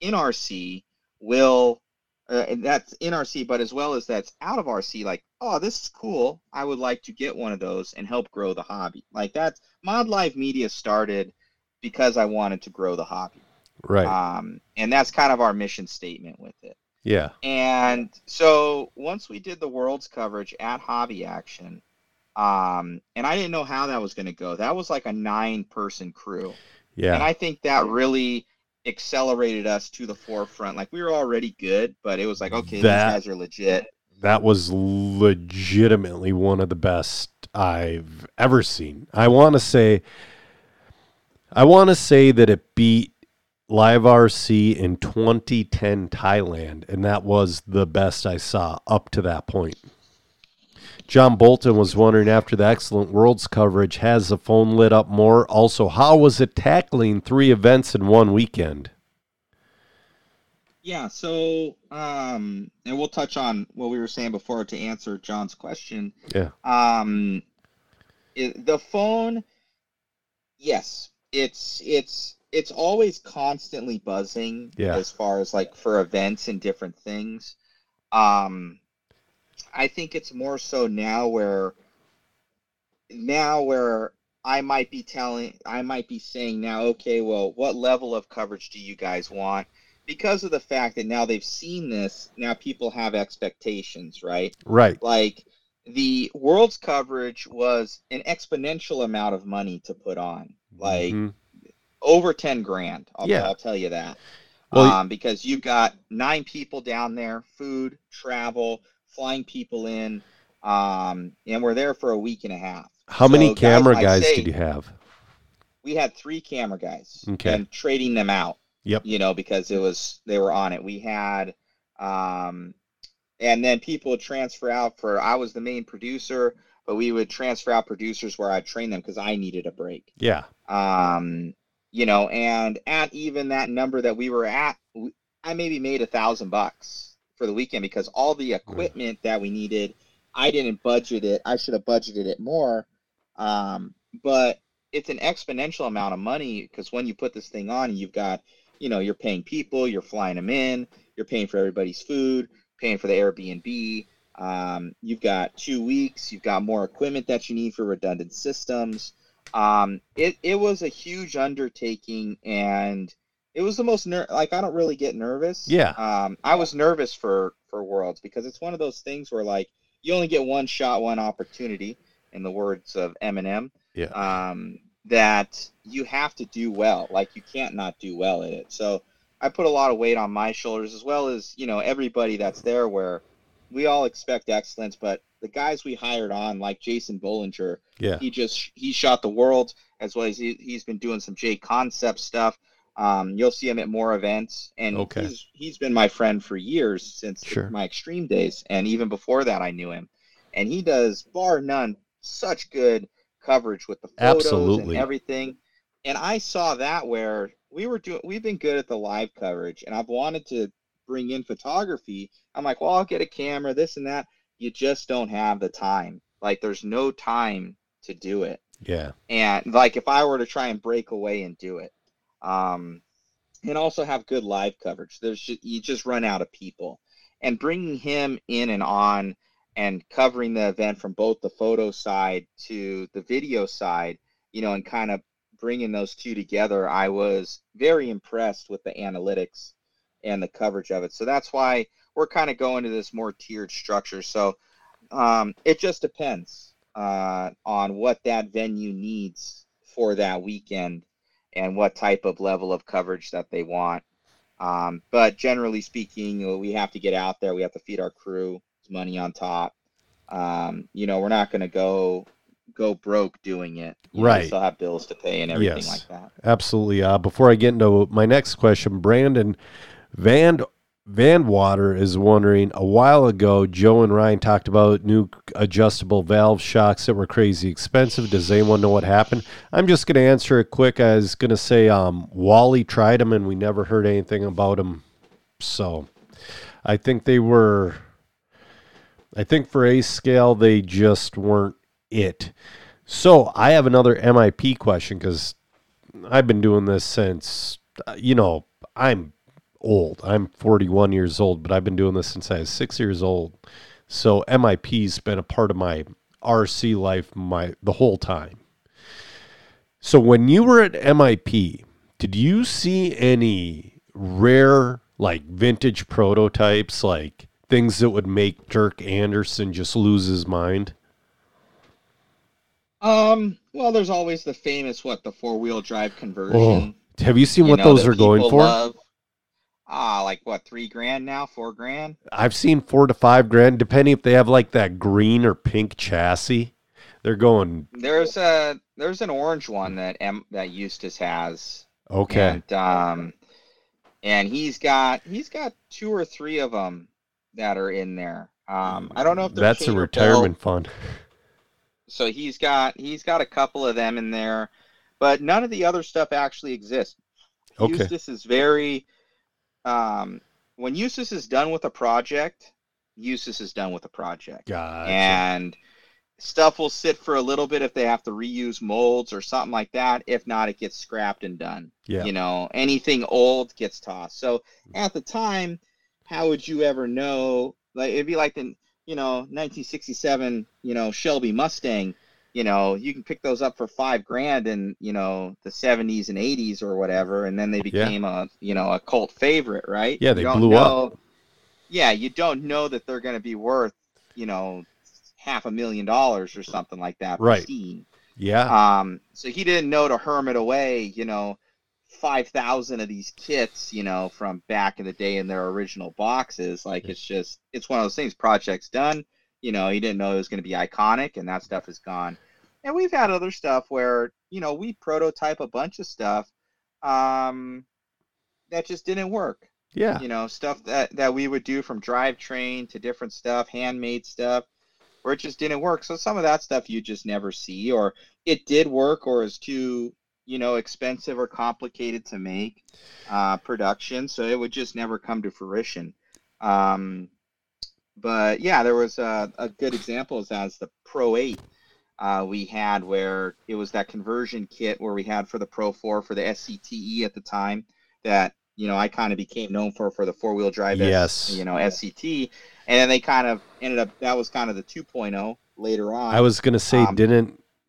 in RC will, that's in RC, but as well as that's out of RC, like, oh, this is cool. I would like to get one of those and help grow the hobby. Like that's, Mod Live Media started because I wanted to grow the hobby. Right. And that's kind of our mission statement with it. Yeah. And so once we did the Worlds coverage at Hobby Action, and I didn't know how that was going to go. That was like a 9-person crew. Yeah. And I think that really accelerated us to the forefront. Like we were already good, but it was like, okay, these guys are legit. That was legitimately one of the best I've ever seen. I want to say that it beat Live RC in 2010 Thailand. And that was the best I saw up to that point. John Bolton was wondering, after the excellent Worlds coverage, has the phone lit up more? Also, how was it tackling 3 events in one weekend? Yeah, so, and we'll touch on what we were saying before to answer John's question. Yeah. The phone, yes, it's always constantly buzzing as far as, like, for events and different things. I think it's more so now where I might be saying now, okay, well, what level of coverage do you guys want? Because of the fact that now they've seen this, now people have expectations, right? Right. Like the World's coverage was an exponential amount of money to put on, like over 10 grand. I'll tell you that. Well, because you've got 9 people down there, food, travel, flying people in, and we're there for a week and a half. How many camera guys did you have? We had 3 camera guys. Okay. And trading them out. Yep. You know, because they were on it. We had, and then people would transfer out I was the main producer, but we would transfer out producers where I trained them because I needed a break. Yeah. You know, and at even that number that we were at, I maybe made $1,000 for the weekend, because all the equipment that we needed, I didn't budget it. I should have budgeted it more. But it's an exponential amount of money, because when you put this thing on, you've got, you know, you're paying people, you're flying them in, you're paying for everybody's food, paying for the Airbnb. You've got 2 weeks, you've got more equipment that you need for redundant systems. It was a huge undertaking, and it was the most I don't really get nervous. Yeah. I was nervous for Worlds, because it's one of those things where, like, you only get one shot, one opportunity, in the words of Eminem. Yeah. That you have to do well. Like, you can't not do well at it. So I put a lot of weight on my shoulders, as well as, you know, everybody that's there, where we all expect excellence, but the guys we hired on, like Jason Bollinger, he shot the Worlds, as well as he's been doing some J Concept stuff. You'll see him at more events, and he's been my friend for years, since my Extreme days, and even before that I knew him, and he does, bar none, such good coverage with the photos and everything. And I saw that where we've been good at the live coverage, and I've wanted to bring in photography. I'm like, well, I'll get a camera, this and that. You just don't have the time. Like, there's no time to do it. Yeah. And like, if I were to try and break away and do it, and also have good live coverage, you just run out of people. And bringing him in and on and covering the event from both the photo side to the video side, you know, and kind of bringing those two together, I was very impressed with the analytics and the coverage of it. So that's why we're kind of going to this more tiered structure. So it just depends on what that venue needs for that weekend and what type of level of coverage that they want. But generally speaking, we have to get out there. We have to feed our crew money on top. You know, we're not going to go broke doing it. Right. We still have bills to pay and everything like that. Absolutely. Before I get into my next question, Brandon Van Water is wondering, a while ago, Joe and Ryan talked about new adjustable valve shocks that were crazy expensive. Does anyone know what happened? I'm just going to answer it quick. I was going to say Wally tried them and we never heard anything about them. So I think they were... I think for Ace Scale, they just weren't it. So I have another MIP question because I've been doing this since, you know, I'm old. I'm 41 years old, but I've been doing this since I was 6 years old. So MIP's been a part of my RC life the whole time. So when you were at MIP, did you see any rare, like, vintage prototypes, like, things that would make Dirk Anderson just lose his mind? Well, there's always the famous, the four-wheel drive conversion. Oh, have you seen what those are going for? Like what, $3,000 now, $4,000? I've seen $4,000 to $5,000, depending if they have like that green or pink chassis. They're going. There's an orange one that Eustace has. Okay. And he's got two or three of them that are in there. I don't know if that's a retirement fund. So he's got a couple of them in there, but none of the other stuff actually exists. Okay. Eustace is very, when Eustace is done with a project, Gotcha. And stuff will sit for a little bit if they have to reuse molds or something like that. If not, it gets scrapped and done. Yeah. You know, anything old gets tossed. So at the time, how would you ever know? Like, it'd be like the, 1967, Shelby Mustang, you can pick those up for $5,000 in, the 70s and 80s or whatever. And then they became a cult favorite, right? Yeah. They blew up. Yeah. You don't know that they're going to be worth, $500,000 or something like that. Right. Pristine. Yeah. So he didn't know to hermit away, 5,000 of these kits, from back in the day in their original boxes. It's one of those things. Project's done. He didn't know it was going to be iconic, and that stuff is gone. And we've had other stuff where, we prototype a bunch of stuff that just didn't work. Yeah. Stuff that we would do from drivetrain to different stuff, handmade stuff, where it just didn't work. So some of that stuff you just never see, or it did work or is too expensive or complicated to make production. So it would just never come to fruition. But yeah, there was a good example as the Pro 8 we had, where it was that conversion kit where we had for the Pro 4 for the SCTE at the time that, I kind of became known for the four-wheel drive, SCT. And then they kind of ended up, that was kind of the 2.0 later on. I was going to say,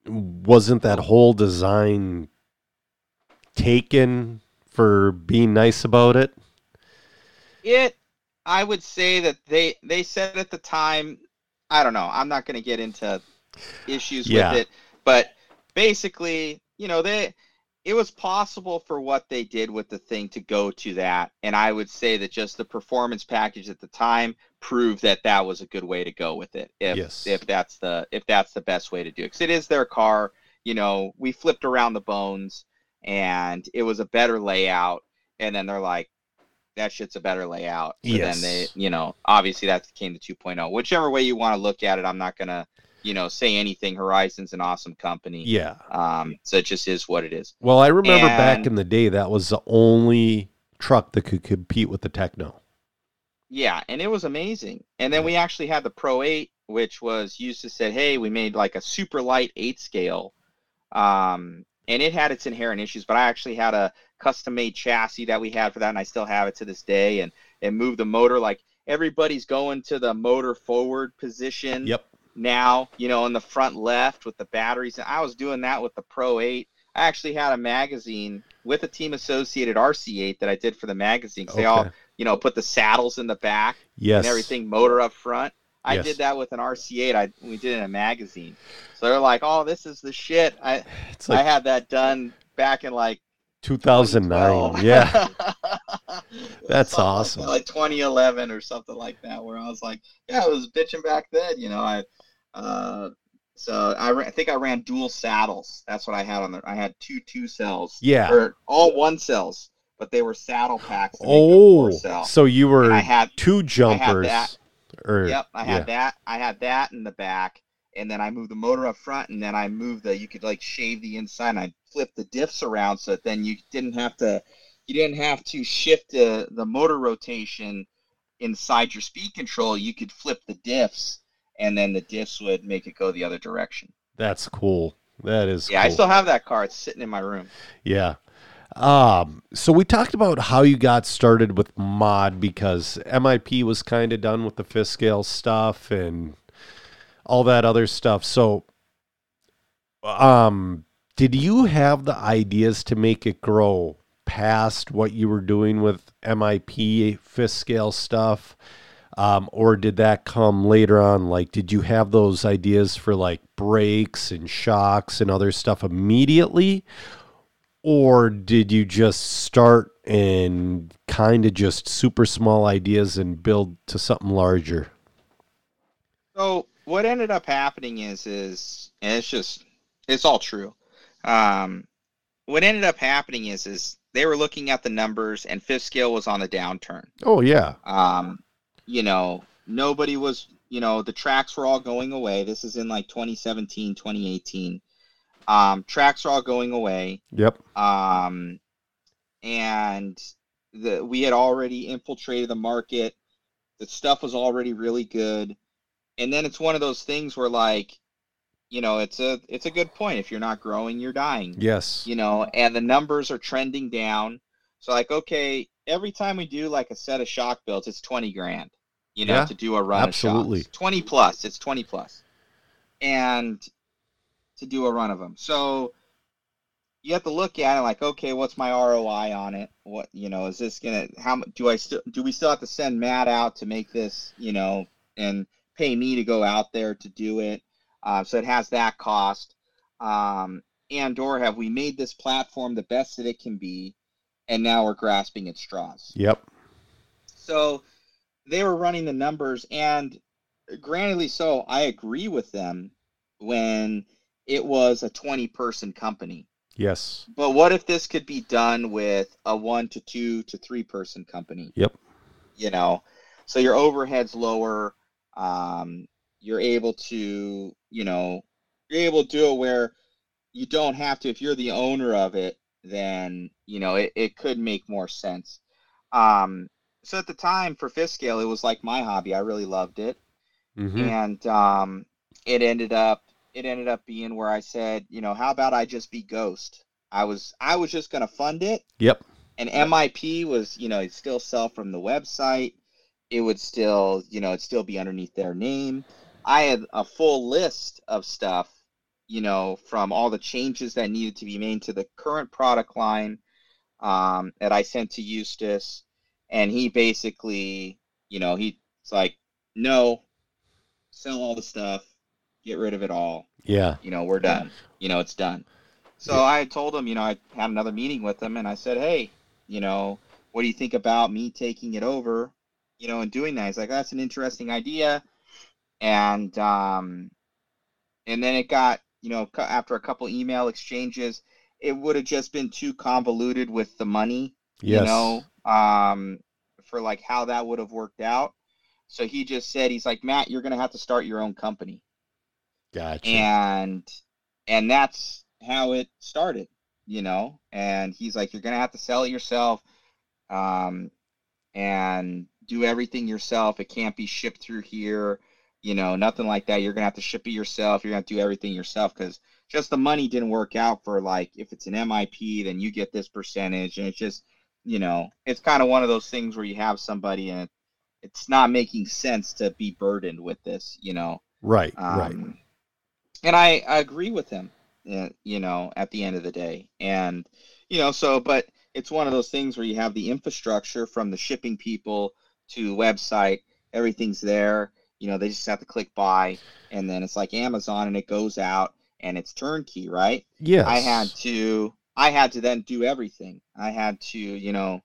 wasn't that whole design taken for being nice about it? I would say that they said at the time, I don't know, I'm not going to get into issues with it, but basically, it was possible for what they did with the thing to go to that. And I would say that just the performance package at the time proved that was a good way to go with it. If that's the best way to do it, 'cause it is their car, we flipped around the bones and it was a better layout. And then they're like, that shit's a better layout. And then they, obviously that came to 2.0, whichever way you want to look at it. I'm not going to, say anything. Horizon's an awesome company. Yeah. So it just is what it is. Well, I remember back in the day, that was the only truck that could compete with the Techno. Yeah. And it was amazing. And then we actually had the Pro 8, which was used to say, hey, we made like a super light 8 scale. And it had its inherent issues, but I actually had a custom made chassis that we had for that. And I still have it to this day. And it moved the motor. Like, everybody's going to the motor forward position. Yep. Now, in the front left with the batteries. And I was doing that with the Pro 8. I actually had a magazine with a team associated RC8 that I did for the magazine. Cause okay. They all, you know, put the saddles in the back yes. and everything, motor up front. I yes. did that with an RC8. We did it in a magazine. So they're like, oh, this is the shit. I had that done back in like 2009. Yeah. That's awesome. Like 2011 or something like that, where I was like, yeah, I was bitching back then. You know, I think I ran dual saddles. That's what I had on there. I had two cells. Yeah. Or all one cells, but they were saddle packs. Oh, so you were two jumpers. I had that. I had that in the back, and then I moved the motor up front, and then I moved you could like shave the inside, and I flipped the diffs around so that then you didn't have to shift the motor rotation inside your speed control. You could flip the diffs, and then the diffs would make it go the other direction. That's cool. That is cool. I still have that car. It's sitting in my room. Yeah. So we talked about how you got started with mod because MIP was kind of done with the fifth scale stuff and all that other stuff. So, did you have the ideas to make it grow past what you were doing with MIP fifth scale stuff? Or did that come later on? Like, did you have those ideas for like brakes and shocks and other stuff immediately? Or did you just start and kind of just super small ideas and build to something larger? So what ended up happening is and it's all true. What ended up happening is they were looking at the numbers and fifth scale was on the downturn. Oh yeah. You know, nobody was, you know, the tracks were all going away. This is in like 2017, 2018. Tracks are all going away. Yep. And we had already infiltrated the market. The stuff was already really good. And then it's one of those things where, like, you know, it's a good point. If you're not growing, you're dying. Yes. You know, and the numbers are trending down. So, like, okay, every time we do like a set of shock builds, it's $20,000. You know, to do a run. Absolutely. Of shocks. 20 plus. It's 20 plus. And to do a run of them. So you have to look at it like, okay, what's my ROI on it? What, you know, is this going to, how do I still, do we still have to send Matt out to make this, you know, and pay me to go out there to do it? So it has that cost. And, or have we made this platform the best that it can be? And now we're grasping at straws. Yep. So they were running the numbers, and grandly so, I agree with them when it was a 20-person company. Yes. But what if this could be done with a 1 to 2 to 3-person company? Yep. You know, so your overhead's lower. You're able to, you know, you're able to do it where you don't have to, if you're the owner of it, then, you know, it could make more sense. So at the time for fifth scale, it was like my hobby. I really loved it. Mm-hmm. And it ended up being where I said, you know, how about I just be Ghost? I was just going to fund it. Yep. And MIP was, you know, it'd still sell from the website. It would still, you know, it'd still be underneath their name. I had a full list of stuff, you know, from all the changes that needed to be made to the current product line that I sent to Eustace. And he basically, you know, he's like, no, sell all the stuff. Get rid of it all. Yeah. You know, we're done. You know, it's done. So yeah. I told him, you know, I had another meeting with him, and I said, hey, you know, what do you think about me taking it over, you know, and doing that? He's like, that's an interesting idea. And then it got, you know, after a couple email exchanges, it would have just been too convoluted with the money, yes. you know, for like how that would have worked out. So he just said, he's like, Matt, you're going to have to start your own company. Gotcha. And that's how it started, you know, and he's like, you're going to have to sell it yourself, and do everything yourself. It can't be shipped through here, you know, nothing like that. You're going to have to ship it yourself. You're going to do everything yourself. Cause just the money didn't work out for like, if it's an MIP, then you get this percentage. And it's just, you know, it's kind of one of those things where you have somebody and it's not making sense to be burdened with this, you know? Right. Right. And I agree with him. you know, at the end of the day. And, you know, so, but it's one of those things where you have the infrastructure from the shipping people to website, everything's there. You know, they just have to click buy, and then it's like Amazon, and it goes out, and it's turnkey, right? Yes. I had to then do everything. I had to, you know,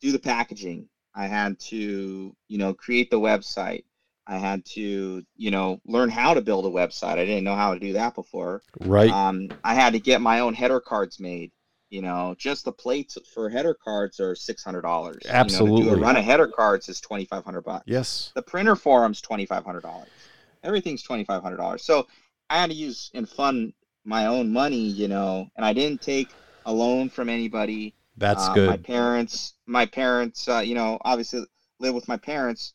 do the packaging. I had to, you know, create the website. I had to, you know, learn how to build a website. I didn't know how to do that before. Right. I had to get my own header cards made. You know, just the plates for header cards are $600. Absolutely. You know, to do a run of header cards is $2,500. Yes. The printer for them is $2,500. Everything's $2,500. So I had to use and fund my own money, you know, and I didn't take a loan from anybody. That's good. My parents, you know, obviously live with my parents,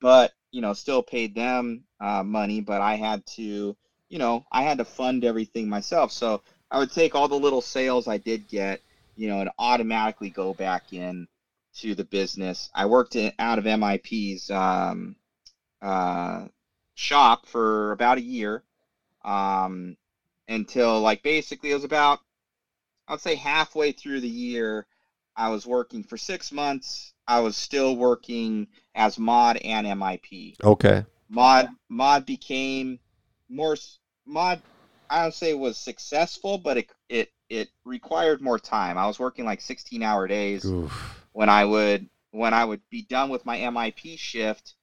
but, you know, still paid them money, but I had to, you know, I had to fund everything myself. So I would take all the little sales I did get, you know, and automatically go back in to the business. I worked out of MIP's shop for about a year until, like, basically it was about, I would say halfway through the year, I was working for 6 months. I was still working as Mod and MIP. Okay. Mod became more Mod. I would say was successful, but it required more time. I was working like 16-hour days. Oof. When I would be done with my MIP shift,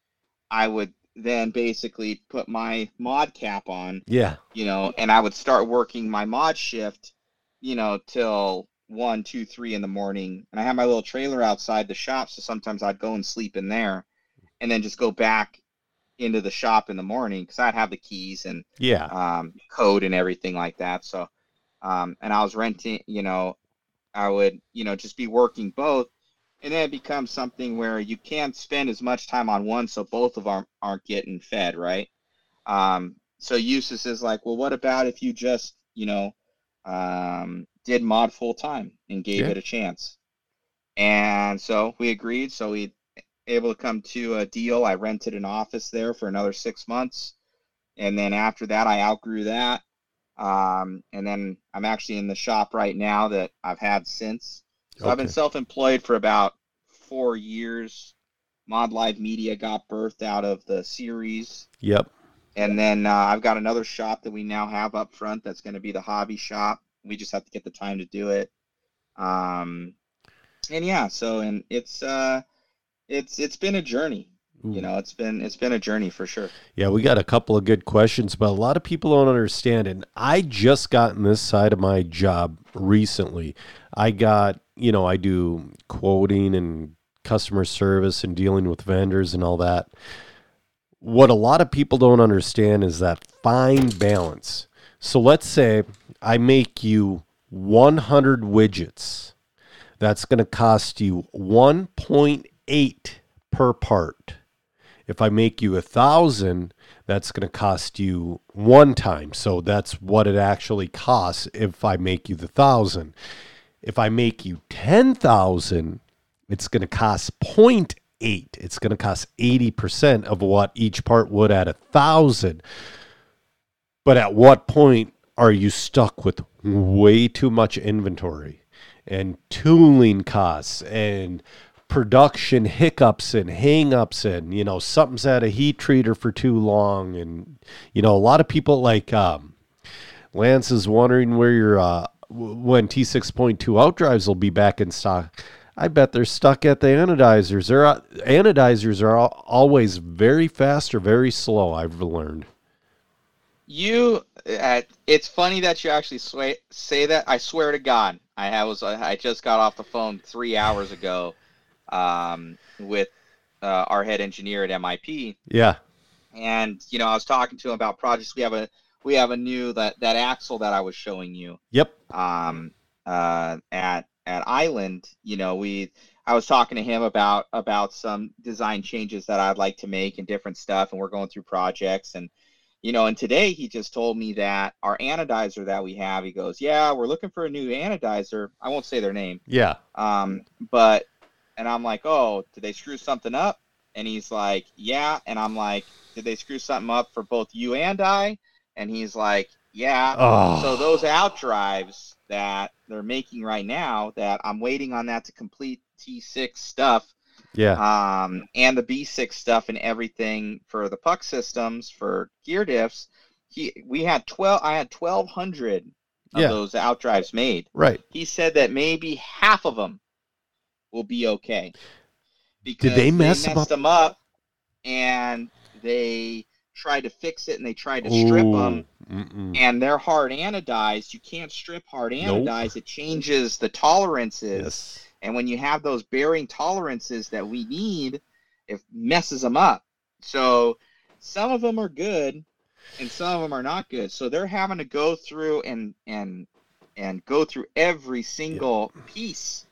I would then basically put my Mod cap on. Yeah. You know, and I would start working my Mod shift, you know, till 1, 2, 3 in the morning. And I had my little trailer outside the shop, so sometimes I'd go and sleep in there and then just go back into the shop in the morning because I'd have the keys and code and everything like that. So and I was renting, you know, I would, you know, just be working both, and then it becomes something where you can't spend as much time on one, so both of them aren't getting fed, right? So Eustace is like, well, what about if you just, you know, did Mod full time and gave it a chance? And so we agreed. So we able to come to a deal. I rented an office there for another 6 months, and then after that I outgrew that, and then I'm actually in the shop right now that I've had since. So I've been self-employed for about 4 years. Mod Live Media got birthed out of the series. Yep. And then I've got another shop that we now have up front that's going to be the hobby shop. We just have to get the time to do it. And yeah, so, and it's been a journey. Ooh. You know, it's been a journey for sure. Yeah, we got a couple of good questions, but a lot of people don't understand. And I just got on this side of my job recently. I got, you know, I do quoting and customer service and dealing with vendors and all that. What a lot of people don't understand is that fine balance. So let's say I make you 100 widgets. That's going to cost you 1.8 per part. If I make you 1,000, that's going to cost you one time. So that's what it actually costs if I make you the 1,000. If I make you 10,000, it's going to cost 0.8. It's going to cost 80% of what each part would at 1,000. But at what point are you stuck with way too much inventory and tooling costs and production hiccups and hang-ups, and, you know, something's at a heat treater for too long? And, you know, a lot of people, like, Lance is wondering where your when T6.2 outdrives will be back in stock. I bet they're stuck at the anodizers. Anodizers are always very fast or very slow, I've learned. It's funny that you actually say that. I swear to God, I just got off the phone 3 hours ago with our head engineer at MIP. Yeah. And, you know, I was talking to him about projects. We have a new, that axle that I was showing you. Yep. At Island, you know, I was talking to him about some design changes that I'd like to make and different stuff, and we're going through projects. And, you know, and today he just told me that our anodizer that we have, he goes, yeah, we're looking for a new anodizer. I won't say their name. Yeah. But, and I'm like, oh, did they screw something up? And he's like, yeah. And I'm like, did they screw something up for both you and I? And he's like, Yeah. Oh. So those out drives that they're making right now, that I'm waiting on that to complete T6 stuff. Yeah. And the B6 stuff and everything for the puck systems for gear diffs. I had 1,200 of those out drives made. Right. He said that maybe half of them will be okay. Because they messed them up and they tried to fix it and they tried to strip them. Mm-mm. And they're hard anodized. You can't strip hard anodized. Nope. It changes the tolerances. Yes. And when you have those bearing tolerances that we need, it messes them up. So some of them are good and some of them are not good. So they're having to go through and go through every single piece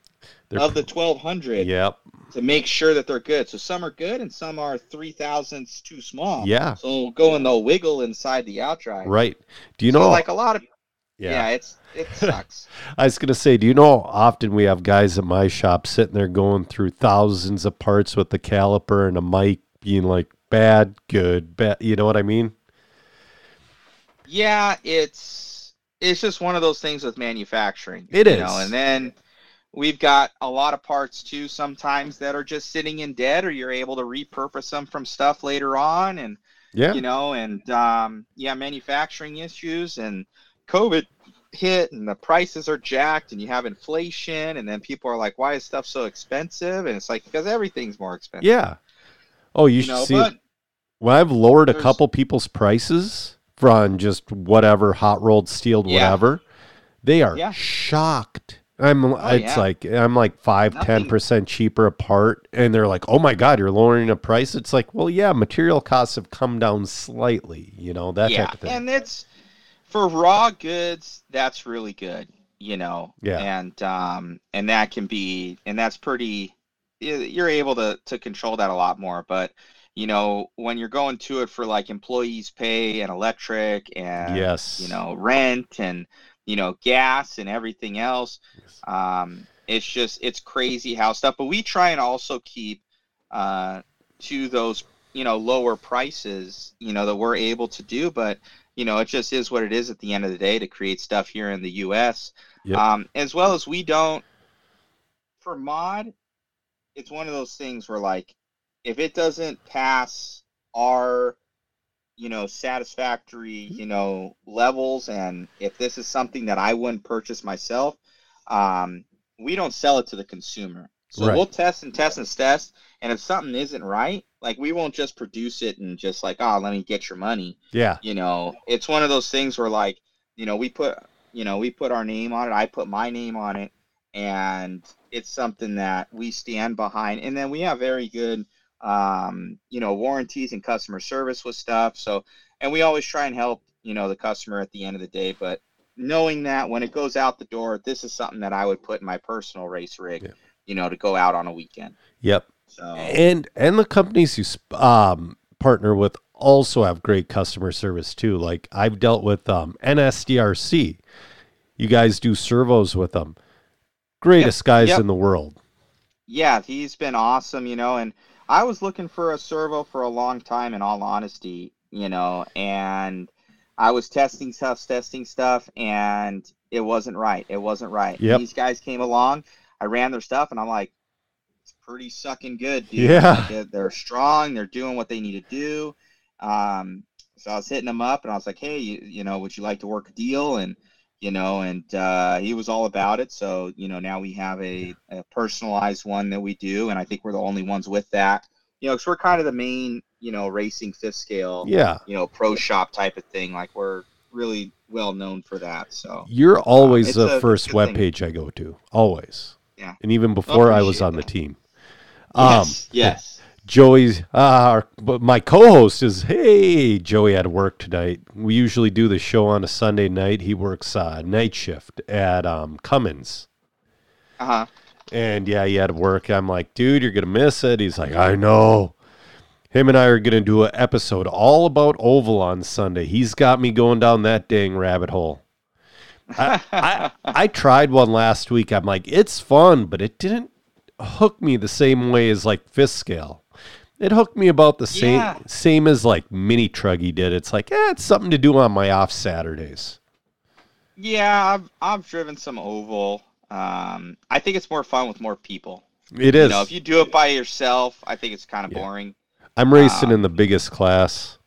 of the 1,200 to make sure that they're good. So some are good and some are 3,000ths too small. Yeah. So go and they'll wiggle inside the outdrive. Right. Do you know, like a lot of it sucks. I was gonna say, do you know how often we have guys at my shop sitting there going through thousands of parts with the caliper and a mic, being like bad, good, bad, you know what I mean? Yeah, it's just one of those things with manufacturing. It is. And then we've got a lot of parts, too, sometimes that are just sitting in dead, or you're able to repurpose them from stuff later on. And, manufacturing issues, and COVID hit and the prices are jacked and you have inflation. And then people are like, why is stuff so expensive? And it's like, because everything's more expensive. Yeah. Oh, you should see. Well, I've lowered a couple people's prices from just whatever, hot rolled, steeled, whatever. They are shocked. I'm like 5-10% cheaper a part, and they're like, "Oh my God, you're lowering a price." It's like, well, yeah, material costs have come down slightly, you know, that type of thing. And it's for raw goods, that's really good, you know. Yeah. And that can be, and that's pretty, you're able to control that a lot more. But you know, when you're going to it for like employees' pay and electric and you know, rent and gas and everything else. It's just, it's crazy how stuff, but we try and also keep to those, lower prices, that we're able to do, but, it just is what it is at the end of the day to create stuff here in the U.S. As well as we don't, for mod, it's one of those things where like, if it doesn't pass our satisfactory, levels. And if this is something that I wouldn't purchase myself, we don't sell it to the consumer. So we'll test and test and test. And if something isn't right, like we won't just produce it and just like, oh, let me get your money. Yeah. It's one of those things where like, we put our name on it. I put my name on it, and it's something that we stand behind. And then we have very good, warranties and customer service with stuff. So, and we always try and help, the customer at the end of the day, but knowing that when it goes out the door, this is something that I would put in my personal race rig, to go out on a weekend. Yep. So, and the companies you, partner with also have great customer service too. Like I've dealt with, NSDRC. You guys do servos with them. Greatest guys in the world. Yeah. He's been awesome, and I was looking for a servo for a long time, in all honesty, and I was testing stuff, and it wasn't right. Yep. These guys came along, I ran their stuff, and I'm like, it's pretty sucking good, dude. Yeah. Like, they're strong. They're doing what they need to do. So I was hitting them up, and I was like, hey, would you like to work a deal? And, he was all about it. So, now we have a personalized one that we do. And I think we're the only ones with that, cause we're kind of the main, racing fifth scale, pro shop type of thing. Like we're really well known for that. So you're always the first webpage I go to, always. Yeah. And even before I was on the team. Yes. Joey's, but my co-host is, hey, Joey had work tonight. We usually do the show on a Sunday night. He works night shift at Cummins. Uh-huh. And, he had work. I'm like, dude, you're going to miss it. He's like, I know. Him and I are going to do an episode all about Oval on Sunday. He's got me going down that dang rabbit hole. I tried one last week. I'm like, it's fun, but it didn't hook me the same way as like fifth scale. It hooked me about the same same as like Mini Truggy did. It's like, it's something to do on my off Saturdays. Yeah, I've driven some oval. I think it's more fun with more people. It is. You know, if you do it by yourself, I think it's kind of boring. I'm racing in the biggest class.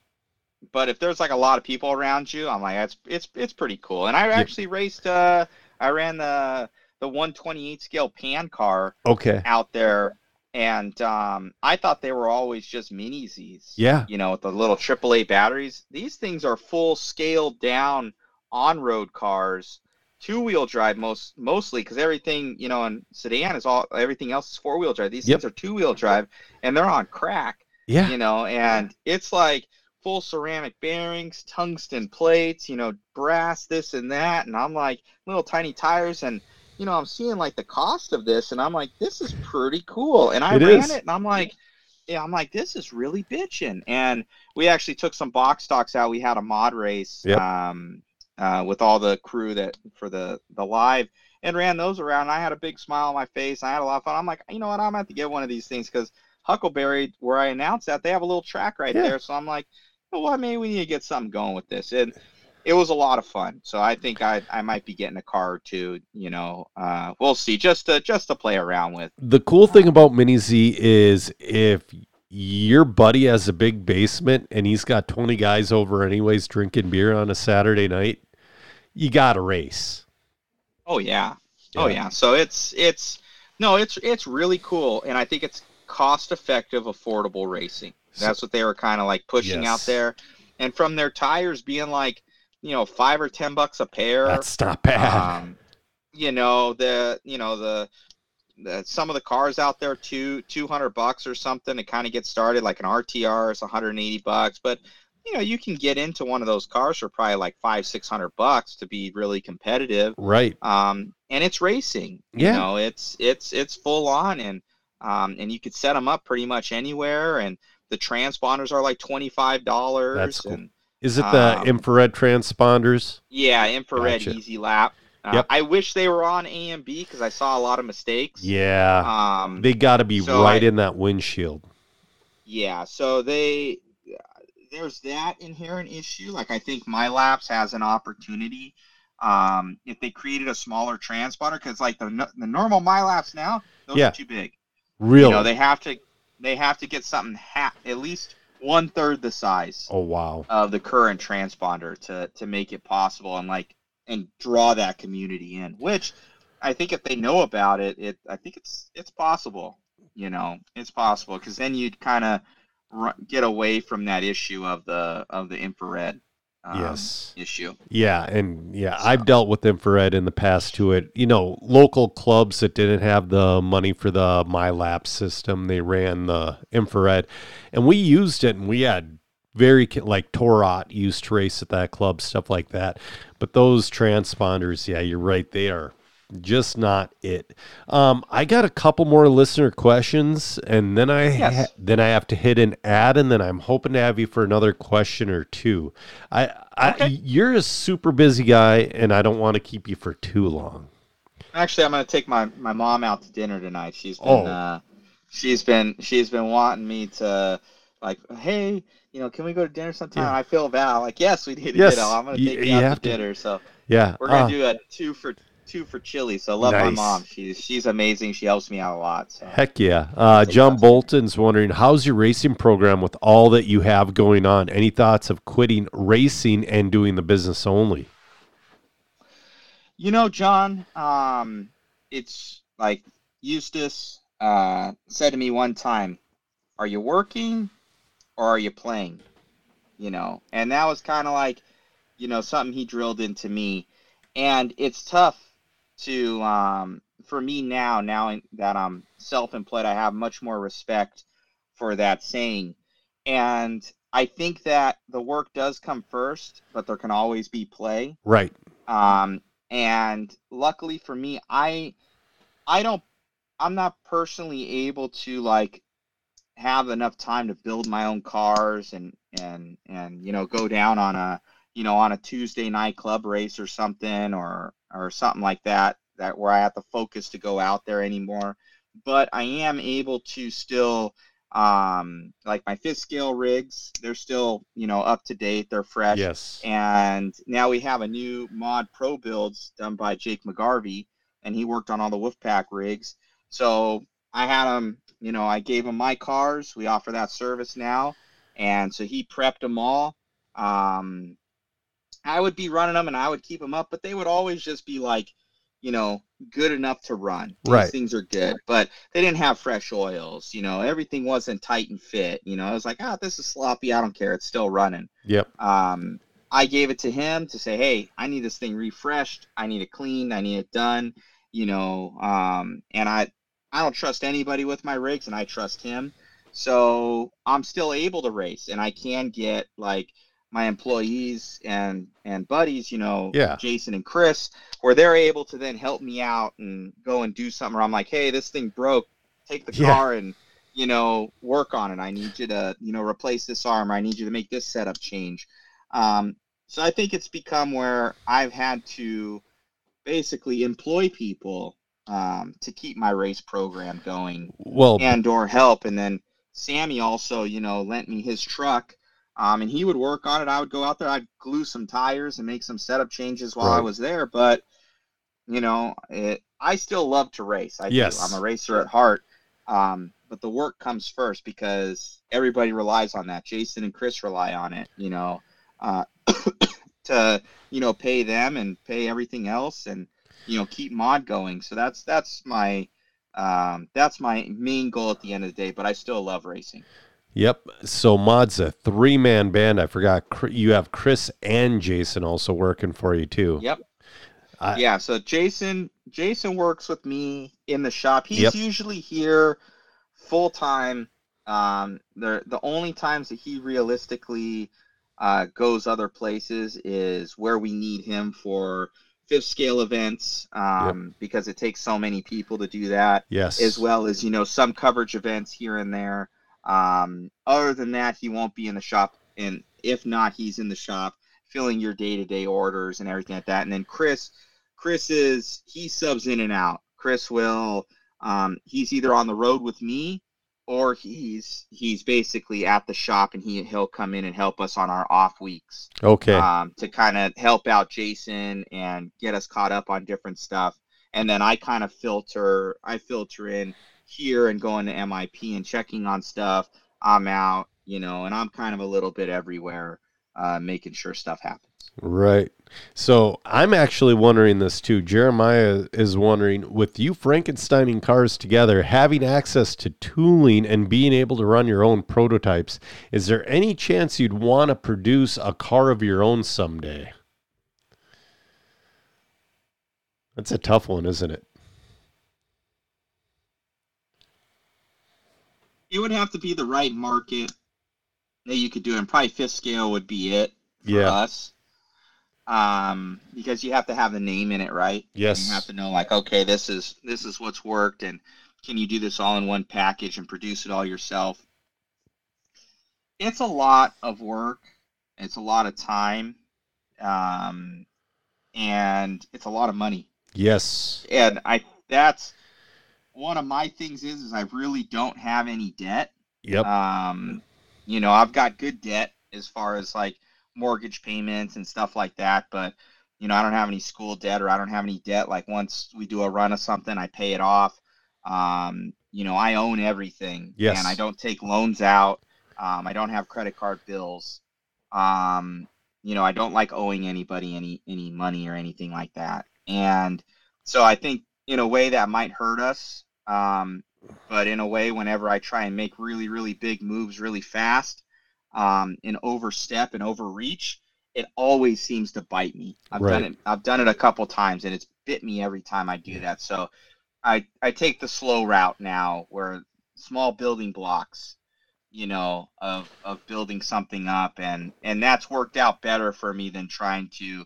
But if there's like a lot of people around you, I'm like, it's pretty cool. And I actually raced. I ran the 128 scale pan car. Out there. And I thought they were always just mini-Zs. Yeah. You know, with the little AAA batteries. These things are full scaled down on-road cars, two-wheel drive mostly, because everything, you know, in sedan is all, everything else is four-wheel drive. These things are two-wheel drive, and they're on crack. Yeah. You know, and it's like full ceramic bearings, tungsten plates, you know, brass, this and that. And I'm like, little tiny tires and... You know, I'm seeing like the cost of this, and I'm like, this is pretty cool. And I ran it, and I'm like, this is really bitching. And we actually took some box stocks out. We had a mod race with all the crew that for the live, and ran those around. I had a big smile on my face. I had a lot of fun. I'm like, you know what? I'm gonna have to get one of these things because Huckleberry, where I announced that, they have a little track right there. So I'm like, well, maybe we need to get something going with this. And it was a lot of fun, so I think I might be getting a car or two, you know. We'll see, just to play around with. The cool thing about Mini-Z is if your buddy has a big basement and he's got 20 guys over anyways drinking beer on a Saturday night, you got to race. Oh, yeah. Oh, yeah. So it's really cool, and I think it's cost-effective, affordable racing. That's what they were kind of like pushing out there. And from their tires being like, you know, $5 or $10 a pair. That's not bad. You know, the some of the cars out there $200 or something to kind of get started, like an RTR is $180, but you know, you can get into one of those cars for probably like $500-$600 to be really competitive. Right. And it's racing. Yeah. You know, it's full on, and you could set them up pretty much anywhere, and the transponders are like $25. That's cool. And, is it the infrared transponders? Yeah, infrared easy lap. I wish they were on A and B because I saw a lot of mistakes. Yeah, they got to be in that windshield. Yeah, so there's that inherent issue. Like I think my laps has an opportunity if they created a smaller transponder, because like the normal my laps now, those are too big. Really? You know, they have to get something at least 1/3 the size of the current transponder to make it possible and draw that community in, which I think if they know about it, I think it's possible, you know, because then you'd kind of get away from that issue of the infrared issue. Yeah. And I've dealt with infrared in the past to it, you know, local clubs that didn't have the money for the MyLap system, they ran the infrared and we used it, and we had very like Torot used to race at that club, stuff like that. But those transponders, you're right. They are just not it. I got a couple more listener questions, and then I have to hit an ad, and then I'm hoping to have you for another question or two. You're a super busy guy, and I don't want to keep you for too long. Actually, I'm going to take my mom out to dinner tonight. She's been she's been wanting me to like, hey, you know, can we go to dinner sometime? Yeah. I feel bad. I'm like, yes, we need to get out. I'm going to take you out to dinner. So we're going to do a two for chili. So love my mom. She's amazing. She helps me out a lot. So. Heck yeah. John Bolton's wondering, how's your racing program with all that you have going on? Any thoughts of quitting racing and doing the business only? You know, John, it's like Eustace said to me one time, are you working or are you playing? You know, and that was kind of like, you know, something he drilled into me. And it's tough to for me now that I'm self-employed, I have much more respect for that saying. And I think that the work does come first, but there can always be play. Right. And luckily for me, I'm not personally able to like have enough time to build my own cars and you know, go down on a Tuesday night club race or something or something like that where I have to focus to go out there anymore. But I am able to still Like my fifth scale rigs, they're still, you know, up to date, they're fresh. Yes. And now we have a new Mod Pro builds done by Jake McGarvey, and he worked on all the Wolfpack rigs. So I had him, you know, I gave him my cars. We offer that service now. And so he prepped them all. I would be running them and I would keep them up, but they would always just be like, you know, good enough to run. Right. These things are good, but they didn't have fresh oils. You know, everything wasn't tight and fit. You know, I was like, oh, this is sloppy. I don't care. It's still running. Yep. I gave it to him to say, hey, I need this thing refreshed. I need it cleaned. I need it done. You know, and I don't trust anybody with my rigs, and I trust him. So I'm still able to race, and I can get like my employees and buddies, you know, yeah, Jason and Chris, where they're able to then help me out and go and do something where I'm like, hey, this thing broke, take the car and, you know, work on it. I need you to, you know, replace this arm. Or I need you to make this setup change. So I think it's become where I've had to basically employ people to keep my race program going, well, and or help. And then Sammy also, you know, lent me his truck. And he would work on it. I would go out there. I'd glue some tires and make some setup changes while I was there. But, you know, I still love to race. I do. I'm a racer at heart. But the work comes first because everybody relies on that. Jason and Chris rely on it, you know, to, you know, pay them and pay everything else and, you know, keep Mod going. So that's my main goal at the end of the day. But I still love racing. Yep. So Mod's a 3-man band. I forgot you have Chris and Jason also working for you too. Yep. Yeah. So Jason works with me in the shop. He's usually here full time. The only times that he realistically goes other places is where we need him for fifth scale events, because it takes so many people to do that. Yes. As well as, you know, some coverage events here and there. Other than that, he won't be in the shop, and if not, he's in the shop filling your day-to-day orders and everything like that. And then Chris subs in and out. Chris will, he's either on the road with me or he's basically at the shop, and he'll come in and help us on our off weeks. Okay. To kind of help out Jason and get us caught up on different stuff. And then I kind of filter in here and going to MIP and checking on stuff. I'm out, you know, and I'm kind of a little bit everywhere, making sure stuff happens. Right. So I'm actually wondering this too. Jeremiah is wondering, with you Frankensteining cars together, having access to tooling and being able to run your own prototypes, is there any chance you'd want to produce a car of your own someday? That's a tough one, isn't it? It would have to be the right market that you could do it, and probably fifth scale would be it for us. Because you have to have the name in it, right? Yes. And you have to know, like, okay, this is what's worked, and can you do this all in one package and produce it all yourself? It's a lot of work. It's a lot of time. And it's a lot of money. Yes. And that's one of my things is I really don't have any debt. Yep. You know, I've got good debt as far as like mortgage payments and stuff like that, but you know, I don't have any school debt, or I don't have any debt. Like once we do a run of something, I pay it off. You know, I own everything. Yes. And I don't take loans out. I don't have credit card bills. You know, I don't like owing anybody any money or anything like that. And so I think in a way that might hurt us. But in a way, whenever I try and make really, really big moves really fast, and overstep and overreach, it always seems to bite me. I've done it a couple times, and it's bit me every time I do that. So I take the slow route now, where small building blocks, you know, of building something up, and that's worked out better for me than trying to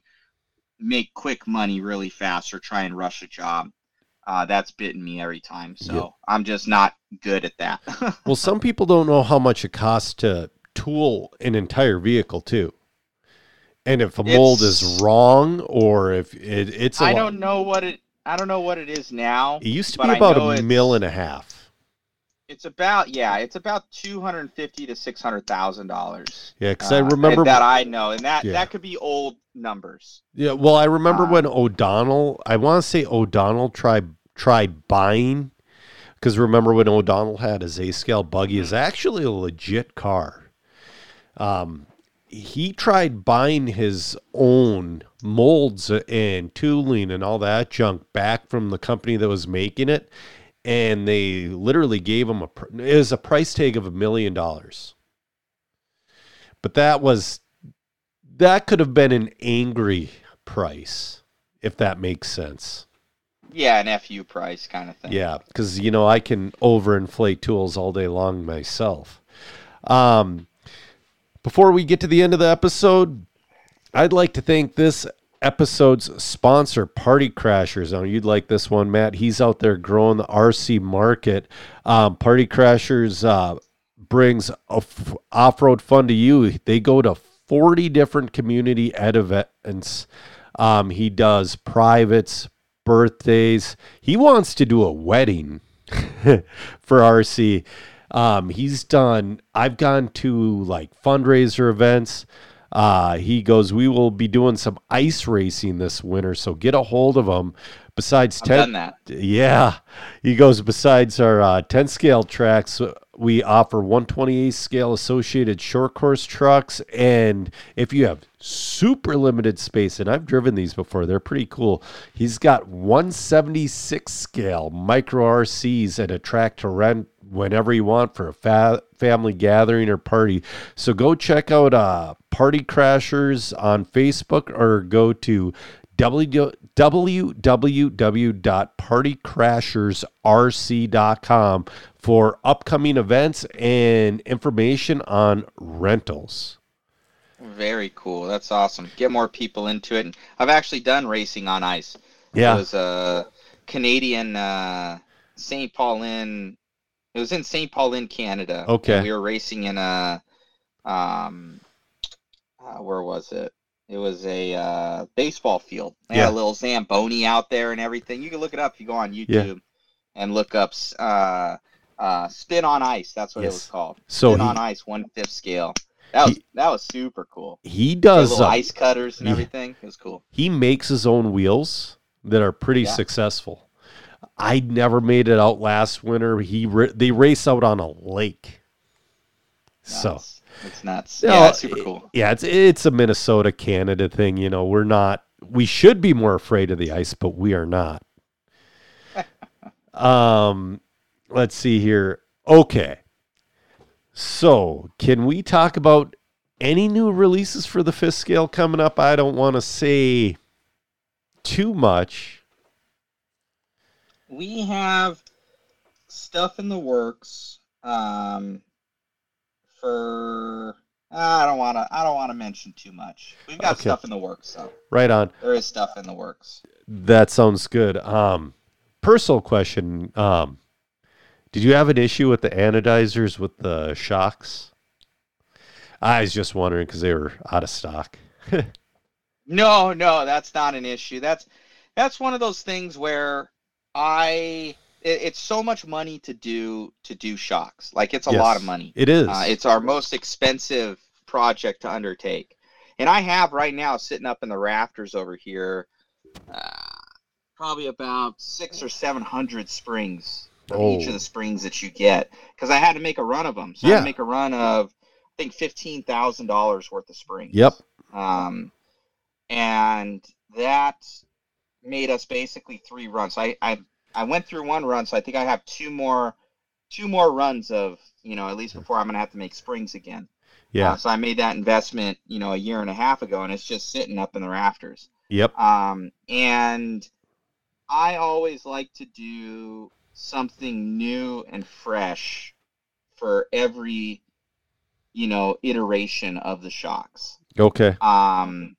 make quick money really fast or try and rush a job. That's bitten me every time. So I'm just not good at that. Well, some people don't know how much it costs to tool an entire vehicle too. And if the mold is wrong, or if it's I don't know what it is now. It used to be about $1.5 million. It's about $250,000 to $600,000. Yeah, because I remember that I know, and that could be old numbers. Yeah, well, I remember when O'Donnell, I want to say O'Donnell tried buying, because remember when O'Donnell had his A-scale buggy, is actually a legit car. He tried buying his own molds and tooling and all that junk back from the company that was making it. And they literally gave him a price tag of $1 million. But that could have been an angry price, if that makes sense. Yeah, an FU price kind of thing. Yeah, because, you know, I can overinflate tools all day long myself. Before we get to the end of the episode, I'd like to thank this episode's sponsor, Party Crashers. Now, you'd like this one, Matt. He's out there growing the RC market. Party Crashers brings off-road fun to you. They go to 40 different community events. He does privates, birthdays. He wants to do a wedding for RC. I've gone to like fundraiser events. He goes, we will be doing some ice racing this winter, so get a hold of him. Besides, besides our 10 scale tracks, we offer 128 scale associated short course trucks. And if you have super limited space, and I've driven these before, they're pretty cool. He's got 176 scale micro RCs at a track to rent whenever you want for a family gathering or party. So go check out Party Crashers on Facebook, or go to www.partycrashersrc.com for upcoming events and information on rentals. Very cool. That's awesome. Get more people into it. And I've actually done racing on ice. Yeah. It was a Canadian St. Paulin. It was in St. Paulin, Canada. Okay. And we were racing in a, where was it? It was a baseball field. They had a little Zamboni out there and everything. You can look it up if you go on YouTube and look up Spin on Ice. That's what it was called. So Spin on Ice, 1/5 scale. That was super cool. He does little ice cutters and everything. It was cool. He makes his own wheels that are pretty successful. I never made it out last winter. They race out on a lake. Nice. So it's nuts. You know, yeah, it's super cool. Yeah, it's a Minnesota, Canada thing. You know, we should be more afraid of the ice, but we are not. Let's see here. Okay. So can we talk about any new releases for the 5th scale coming up? I don't want to say too much. We have stuff in the works I don't want to mention too much. We've got stuff in the works, though. So. Right on. There is stuff in the works. That sounds good. Personal question. Did you have an issue with the anodizers with the shocks? I was just wondering because they were out of stock. No, that's not an issue. That's one of those things where it's so much money to do shocks. Like, it's a lot of money. It is. It's our most expensive project to undertake. And I have right now sitting up in the rafters over here, probably about 600 or 700 springs from each of the springs that you get, because I had to make a run of them. So I had to make a run of, I think, $15,000 worth of springs. Yep. And that made us basically 3 runs. So I went through 1 run, so I think I have two more runs of, you know, at least before I'm gonna have to make springs again. Yeah. So I made that investment, you know, a year and a half ago, and it's just sitting up in the rafters. Yep. And I always like to do something new and fresh for every, you know, iteration of the shocks. Okay. And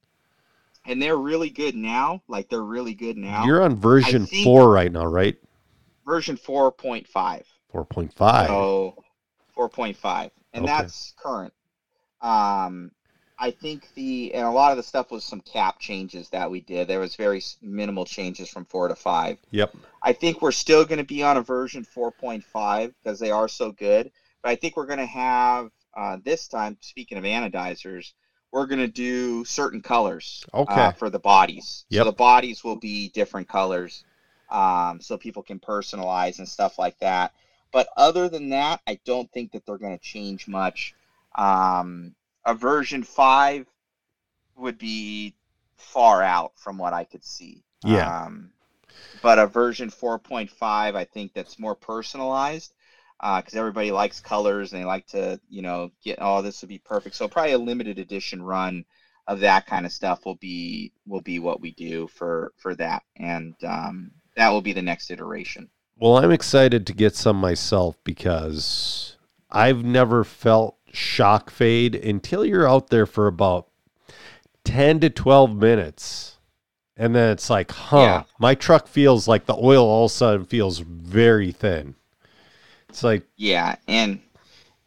they're really good now. Like, they're really good now. You're on version 4 right now, right? Version 4.5. 4.5. So 4.5. And that's current. I think and a lot of the stuff was some cap changes that we did. There was very minimal changes from 4 to 5. Yep. I think we're still going to be on a version 4.5 because they are so good. But I think we're going to have this time, speaking of anodizers, we're going to do certain colors for the bodies. Yep. So the bodies will be different colors so people can personalize and stuff like that. But other than that, I don't think that they're going to change much. A version 5 would be far out from what I could see. Yeah. But a version 4.5, I think that's more personalized because everybody likes colors and they like to, get, this would be perfect. So probably a limited edition run of that kind of stuff will be what we do for that. And that will be the next iteration. Well, I'm excited to get some myself because I've never felt shock fade until you're out there for about 10 to 12 minutes. And then it's like, my truck feels like the oil all of a sudden feels very thin. It's like, yeah. And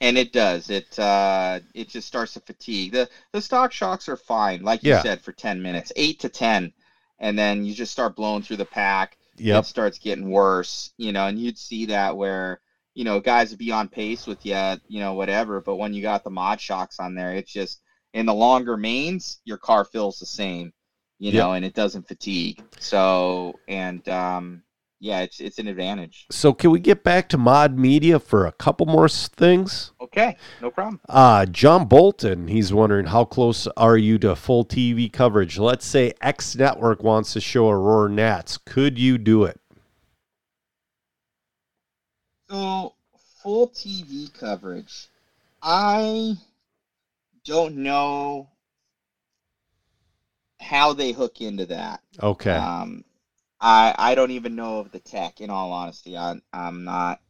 it does, it just starts to fatigue. The stock shocks are fine. Like you said, for 10 minutes, 8 to 10. And then you just start blowing through the pack. Yep. It starts getting worse, and you'd see that where, guys would be on pace with you, whatever. But when you got the mod shocks on there, it's just in the longer mains, your car feels the same, and it doesn't fatigue. So, and it's an advantage. So can we get back to Mod Media for a couple more things? Okay, no problem. John Bolton, he's wondering, how close are you to full TV coverage? Let's say X Network wants to show a ROAR Nats. Could you do it? So, full TV coverage, I don't know how they hook into that. Okay. I don't even know of the tech, in all honesty. I'm not,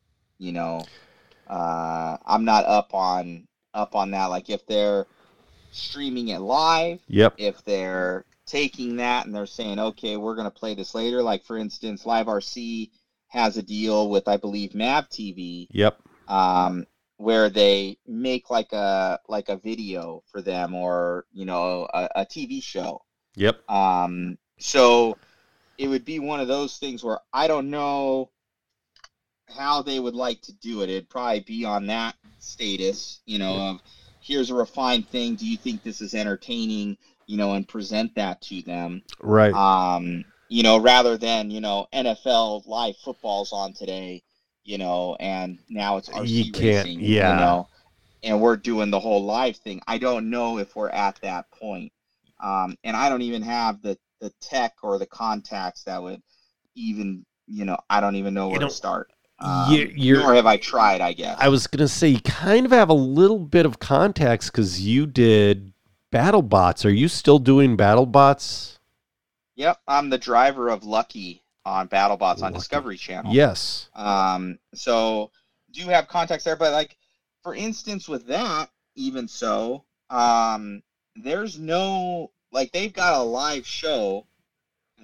I'm not up on that. Like, if they're streaming it live, yep. If they're taking that and they're saying, okay, we're going to play this later. Like, for instance, Live RC has a deal with, I believe, MAV TV. Yep. Where they make like a video for them or, a TV show. Yep. So it would be one of those things where I don't know how they would like to do it. It'd probably be on that status, of here's a refined thing. Do you think this is entertaining, and present that to them? Right. Rather than, NFL live football's on today, and now it's RC racing, and we're doing the whole live thing. I don't know if we're at that point. And I don't even have the tech or the contacts that would even, I don't even know where to start. Nor have I tried, I guess. I was going to say, you kind of have a little bit of contacts because you did BattleBots. Are you still doing BattleBots? Yep, I'm the driver of Lucky on BattleBots on Discovery Channel. Yes. So do have contacts there, but like for instance with that, even so, there's no they've got a live show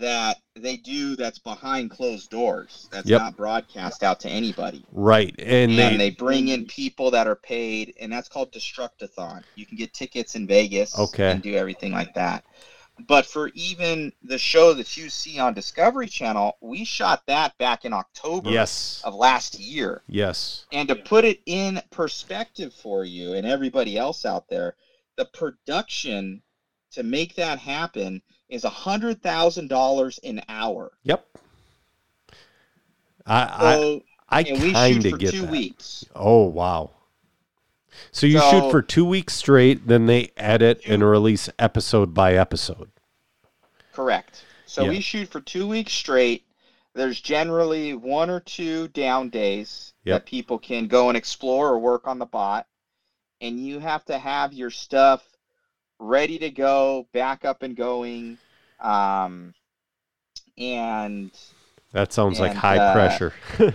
that they do that's behind closed doors. That's not broadcast out to anybody. Right. And they bring in people that are paid, and that's called Destructathon. You can get tickets in Vegas and do everything like that. But for even the show that you see on Discovery Channel, we shot that back in October of last year. Yes. And to put it in perspective for you and everybody else out there, the production to make that happen is $100,000 an hour. Yep. I kind of get 2 weeks. Oh, wow. So you shoot for 2 weeks straight, then they edit and release episode by episode. Correct. So we shoot for 2 weeks straight. There's generally 1 or 2 down days that people can go and explore or work on the bot. And you have to have your stuff ready to go, back up and going. That sounds like high pressure.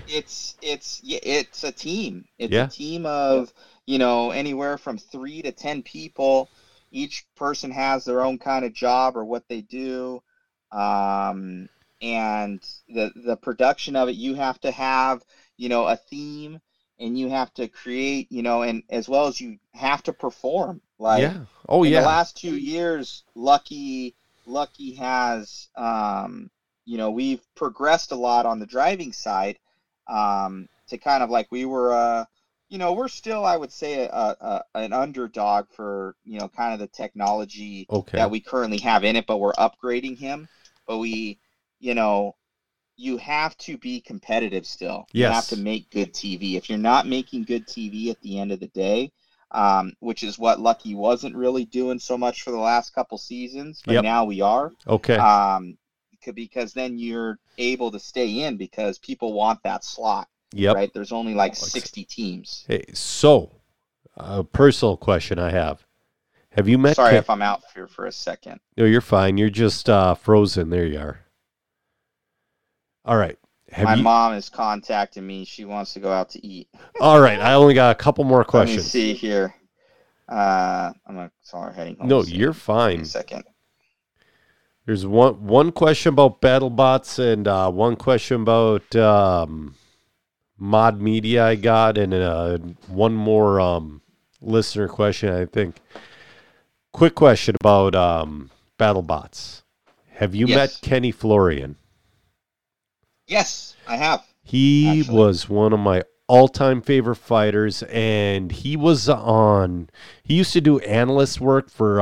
It's a team. It's a team of... anywhere from 3 to 10 people. Each person has their own kind of job or what they do. And the production of it, you have to have, a theme, and you have to create, and as well as you have to perform. Like, yeah. Oh, in the last 2 years, Lucky has, you know, we've progressed a lot on the driving side, to kind of like, we were, you know, we're still, I would say, an underdog for, you know, kind of the technology that we currently have in it, but we're upgrading him. But we, you know, you have to be competitive still. Yes. You have to make good TV. If you're not making good TV at the end of the day, which is what Lucky wasn't really doing so much for the last couple seasons, but now we are. Okay. Because then you're able to stay in because people want that slot. Yep. Right. There's only like 60 teams. Hey, so a personal question I have. Have you met? Sorry if I'm out here for a second. No, you're fine. You're just frozen. There you are. All right. My mom is contacting me. She wants to go out to eat. All right. I only got a couple more questions. Let me see here. I'm going to call her heading home. No, you're fine. Give me a second. There's one question about BattleBots and one question about Mod Media I got, and one more listener question, I think. Quick question about BattleBots. Have you met Kenny Florian? Yes, I have. He was one of my all-time favorite fighters, and he was on... He used to do analyst work for...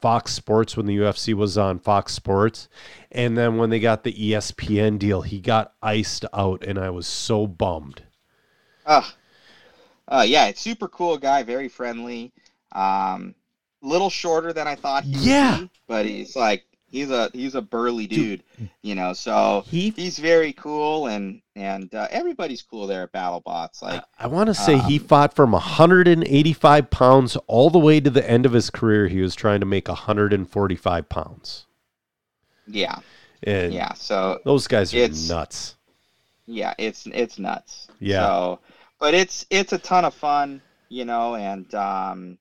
Fox Sports when the UFC was on Fox Sports, and then when they got the ESPN deal, he got iced out, and I was so bummed. Yeah, it's super cool guy, very friendly, little shorter than I thought he would be, but he's like he's a burly dude, you know. So he's very cool, and everybody's cool there at BattleBots. Like I want to say he fought from 185 pounds all the way to the end of his career. He was trying to make 145 pounds. Yeah, and so those guys are nuts. Yeah, it's nuts. Yeah, so, but it's a ton of fun, you know, and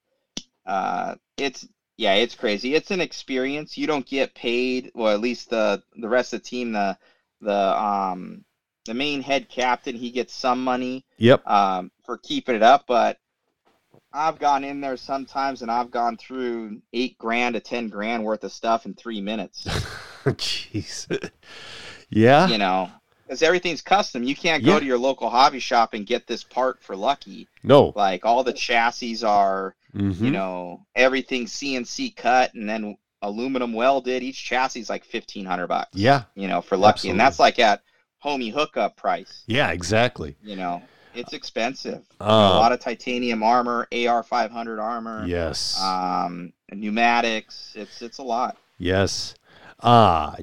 it's. Yeah, it's crazy. It's an experience. You don't get paid, or at least the rest of the team, the main head captain, he gets some money for keeping it up. But I've gone in there sometimes, and I've gone through $8,000 to $10,000 worth of stuff in 3 minutes. Jeez. Yeah. You know, because everything's custom. You can't go to your local hobby shop and get this part for Lucky. No. Like all the chassis are... Mm-hmm. You know, everything CNC cut and then aluminum welded. Each chassis is like $1,500. Yeah, you know, for Lucky, absolutely. And that's like at homie hookup price. Yeah, exactly. You know, it's expensive. A lot of titanium armor, AR-500 armor. Yes. Pneumatics. It's a lot. Yes.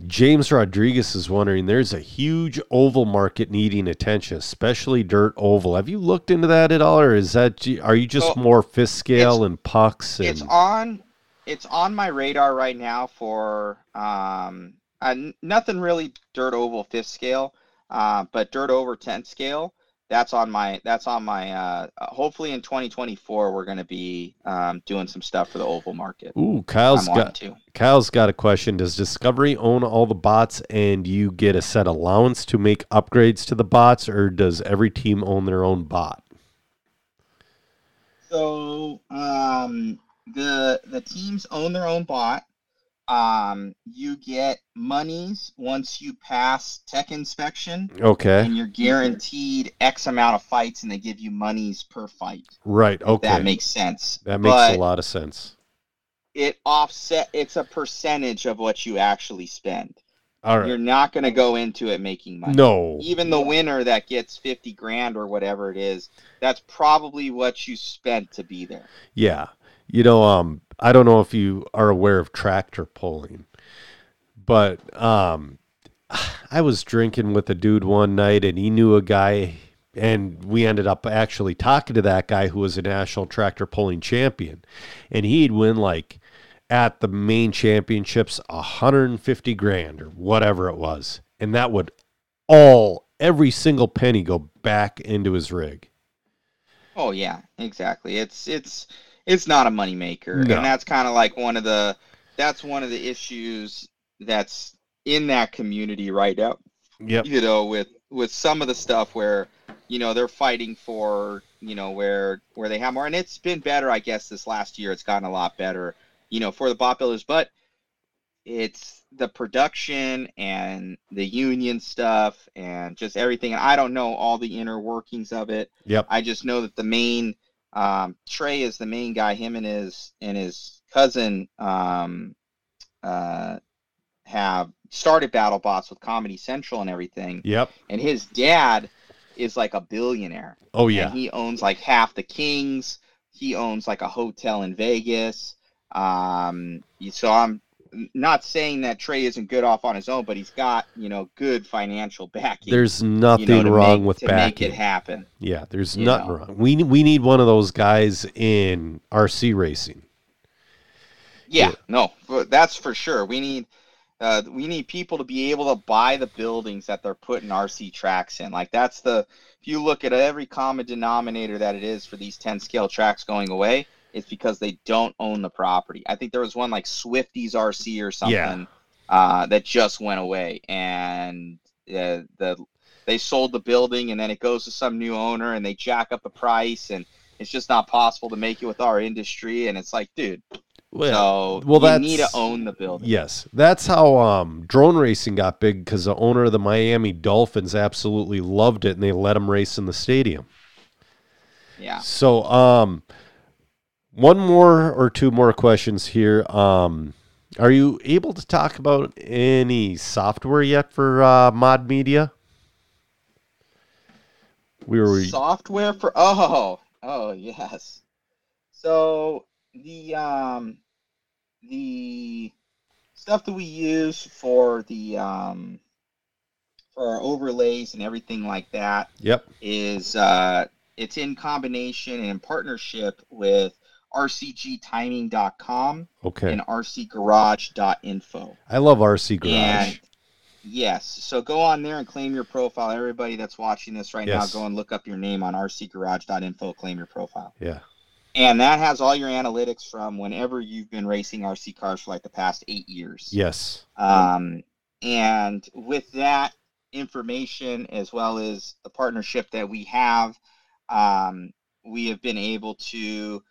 James Rodriguez is wondering. There's a huge oval market needing attention, especially dirt oval. Have you looked into that at all, or is that are you just more fist scale and pucks? And... It's on my radar right now for nothing really dirt oval fifth scale, but dirt over 10th scale. That's on my. Hopefully in 2024 we're going to be doing some stuff for the oval market. Ooh, Kyle's got a question. Does Discovery own all the bots, and you get a set allowance to make upgrades to the bots, or does every team own their own bot? So the teams own their own bot. You get monies once you pass tech inspection. Okay. And you're guaranteed X amount of fights, and they give you monies per fight. Right. Okay. That makes sense. That makes a lot of sense. It's a percentage of what you actually spend. All right. You're not going to go into it making money. No. Even the winner that gets $50,000 or whatever it is, that's probably what you spent to be there. Yeah. You know, I don't know if you are aware of tractor pulling, but I was drinking with a dude one night, and he knew a guy, and we ended up actually talking to that guy who was a national tractor pulling champion, and he'd win like at the main championships $150,000 or whatever it was, and that would every single penny go back into his rig. Oh yeah, exactly. It's not a moneymaker, and that's kind of like one of the issues that's in that community right now. Yep. You know, with some of the stuff where, you know, they're fighting for you know, where they have more. And it's been better, I guess, this last year. It's gotten a lot better, you know, for the bot builders. But it's the production and the union stuff and just everything. And I don't know all the inner workings of it. Yep. I just know that the main Trey is the main guy. Him and his cousin have started BattleBots with Comedy Central and everything. Yep. And his dad is like a billionaire. Oh yeah. And he owns like half the Kings. He owns like a hotel in Vegas. So I'm not saying that Trey isn't good off on his own, but he's got, you know, good financial backing. There's nothing wrong with backing. To make it happen. Yeah, there's nothing wrong. We need one of those guys in RC racing. Yeah, no, that's for sure. We need people to be able to buy the buildings that they're putting RC tracks in. Like that's the, if you look at every common denominator that it is for these 10 scale tracks going away, it's because they don't own the property. I think there was one like Swifties RC or something that just went away, and they sold the building, and then it goes to some new owner, and they jack up the price, and it's just not possible to make it with our industry. And it's like, dude. Well, you need to own the building. Yes, that's how drone racing got big, because the owner of the Miami Dolphins absolutely loved it, and they let him race in the stadium. Yeah. So, one more or two more questions here. Are you able to talk about any software yet for Mod Media? Software for yes. So. The stuff that we use for the for our overlays and everything like that is it's in combination and in partnership with RCGtiming.com and RCGarage.info. I love RC Garage. And yes, so go on there and claim your profile. Everybody that's watching this right now, go and look up your name on RCGarage.info, claim your profile. Yeah. And that has all your analytics from whenever you've been racing RC cars for like the past 8 years. Yes. And with that information, as well as the partnership that we have been able to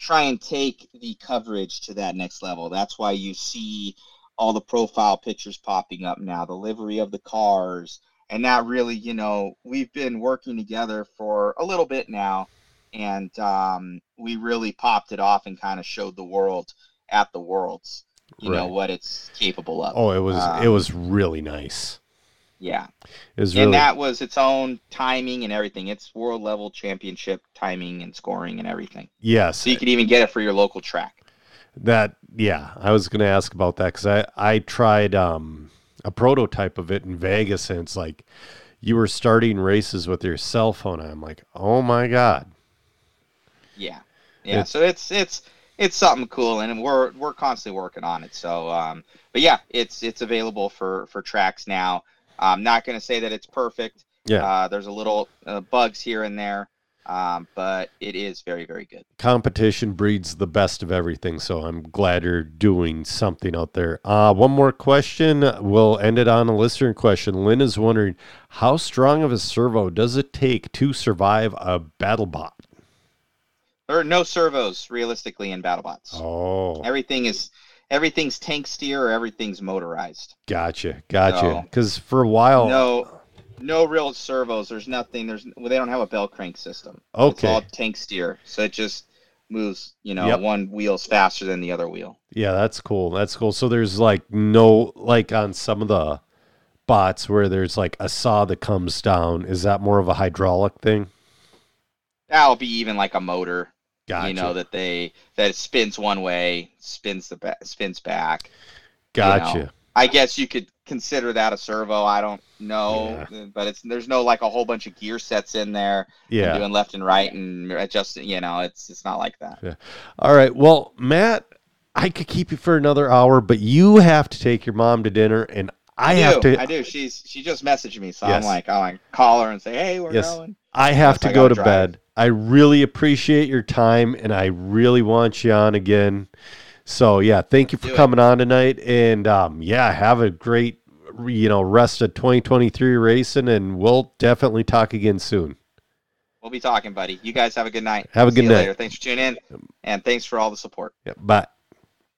try and take the coverage to that next level. That's why you see all the profile pictures popping up now, the livery of the cars. And that really, you know, we've been working together for a little bit now. And we really popped it off and kind of showed the world at the Worlds, you know, what it's capable of. Oh, it was really nice. Yeah. It was really... And that was its own timing and everything. It's world-level championship timing and scoring and everything. Yes. So you could even get it for your local track. I was going to ask about that because I tried a prototype of it in Vegas, and it's like you were starting races with your cell phone. I'm like, oh, my God. Yeah. So it's something cool, and we're constantly working on it. So, but yeah, it's available for tracks now. I'm not going to say that it's perfect. Yeah. There's a little bugs here and there, but it is very, very good. Competition breeds the best of everything. So I'm glad you're doing something out there. One more question. We'll end it on a listener question. Lynn is wondering, how strong of a servo does it take to survive a BattleBot? There are no servos realistically in BattleBots. Oh, everything's tank steer or everything's motorized. Gotcha. Because for a while, no real servos. There's nothing. They don't have a bell crank system. Okay, it's all tank steer, so it just moves. You know, one wheel's faster than the other wheel. Yeah, that's cool. So there's like no on some of the bots where there's like a saw that comes down. Is that more of a hydraulic thing? That'll be even like a motor, you know, that it spins one way, spins back. Gotcha. You know, I guess you could consider that a servo. I don't know, but there's no like a whole bunch of gear sets in there. Yeah, doing left and right and adjusting. You know, it's not like that. Yeah. All right. Well, Matt, I could keep you for another hour, but you have to take your mom to dinner, and I do. She just messaged me, so I'm like, I'll call her and say, hey, we're going. I have to go to bed. I really appreciate your time, and I really want you on again. So, yeah, thank you for coming on tonight. And, have a great, rest of 2023 racing, and we'll definitely talk again soon. We'll be talking, buddy. You guys have a good night. Have a good night. Later. Thanks for tuning in, and thanks for all the support. Yep. Bye.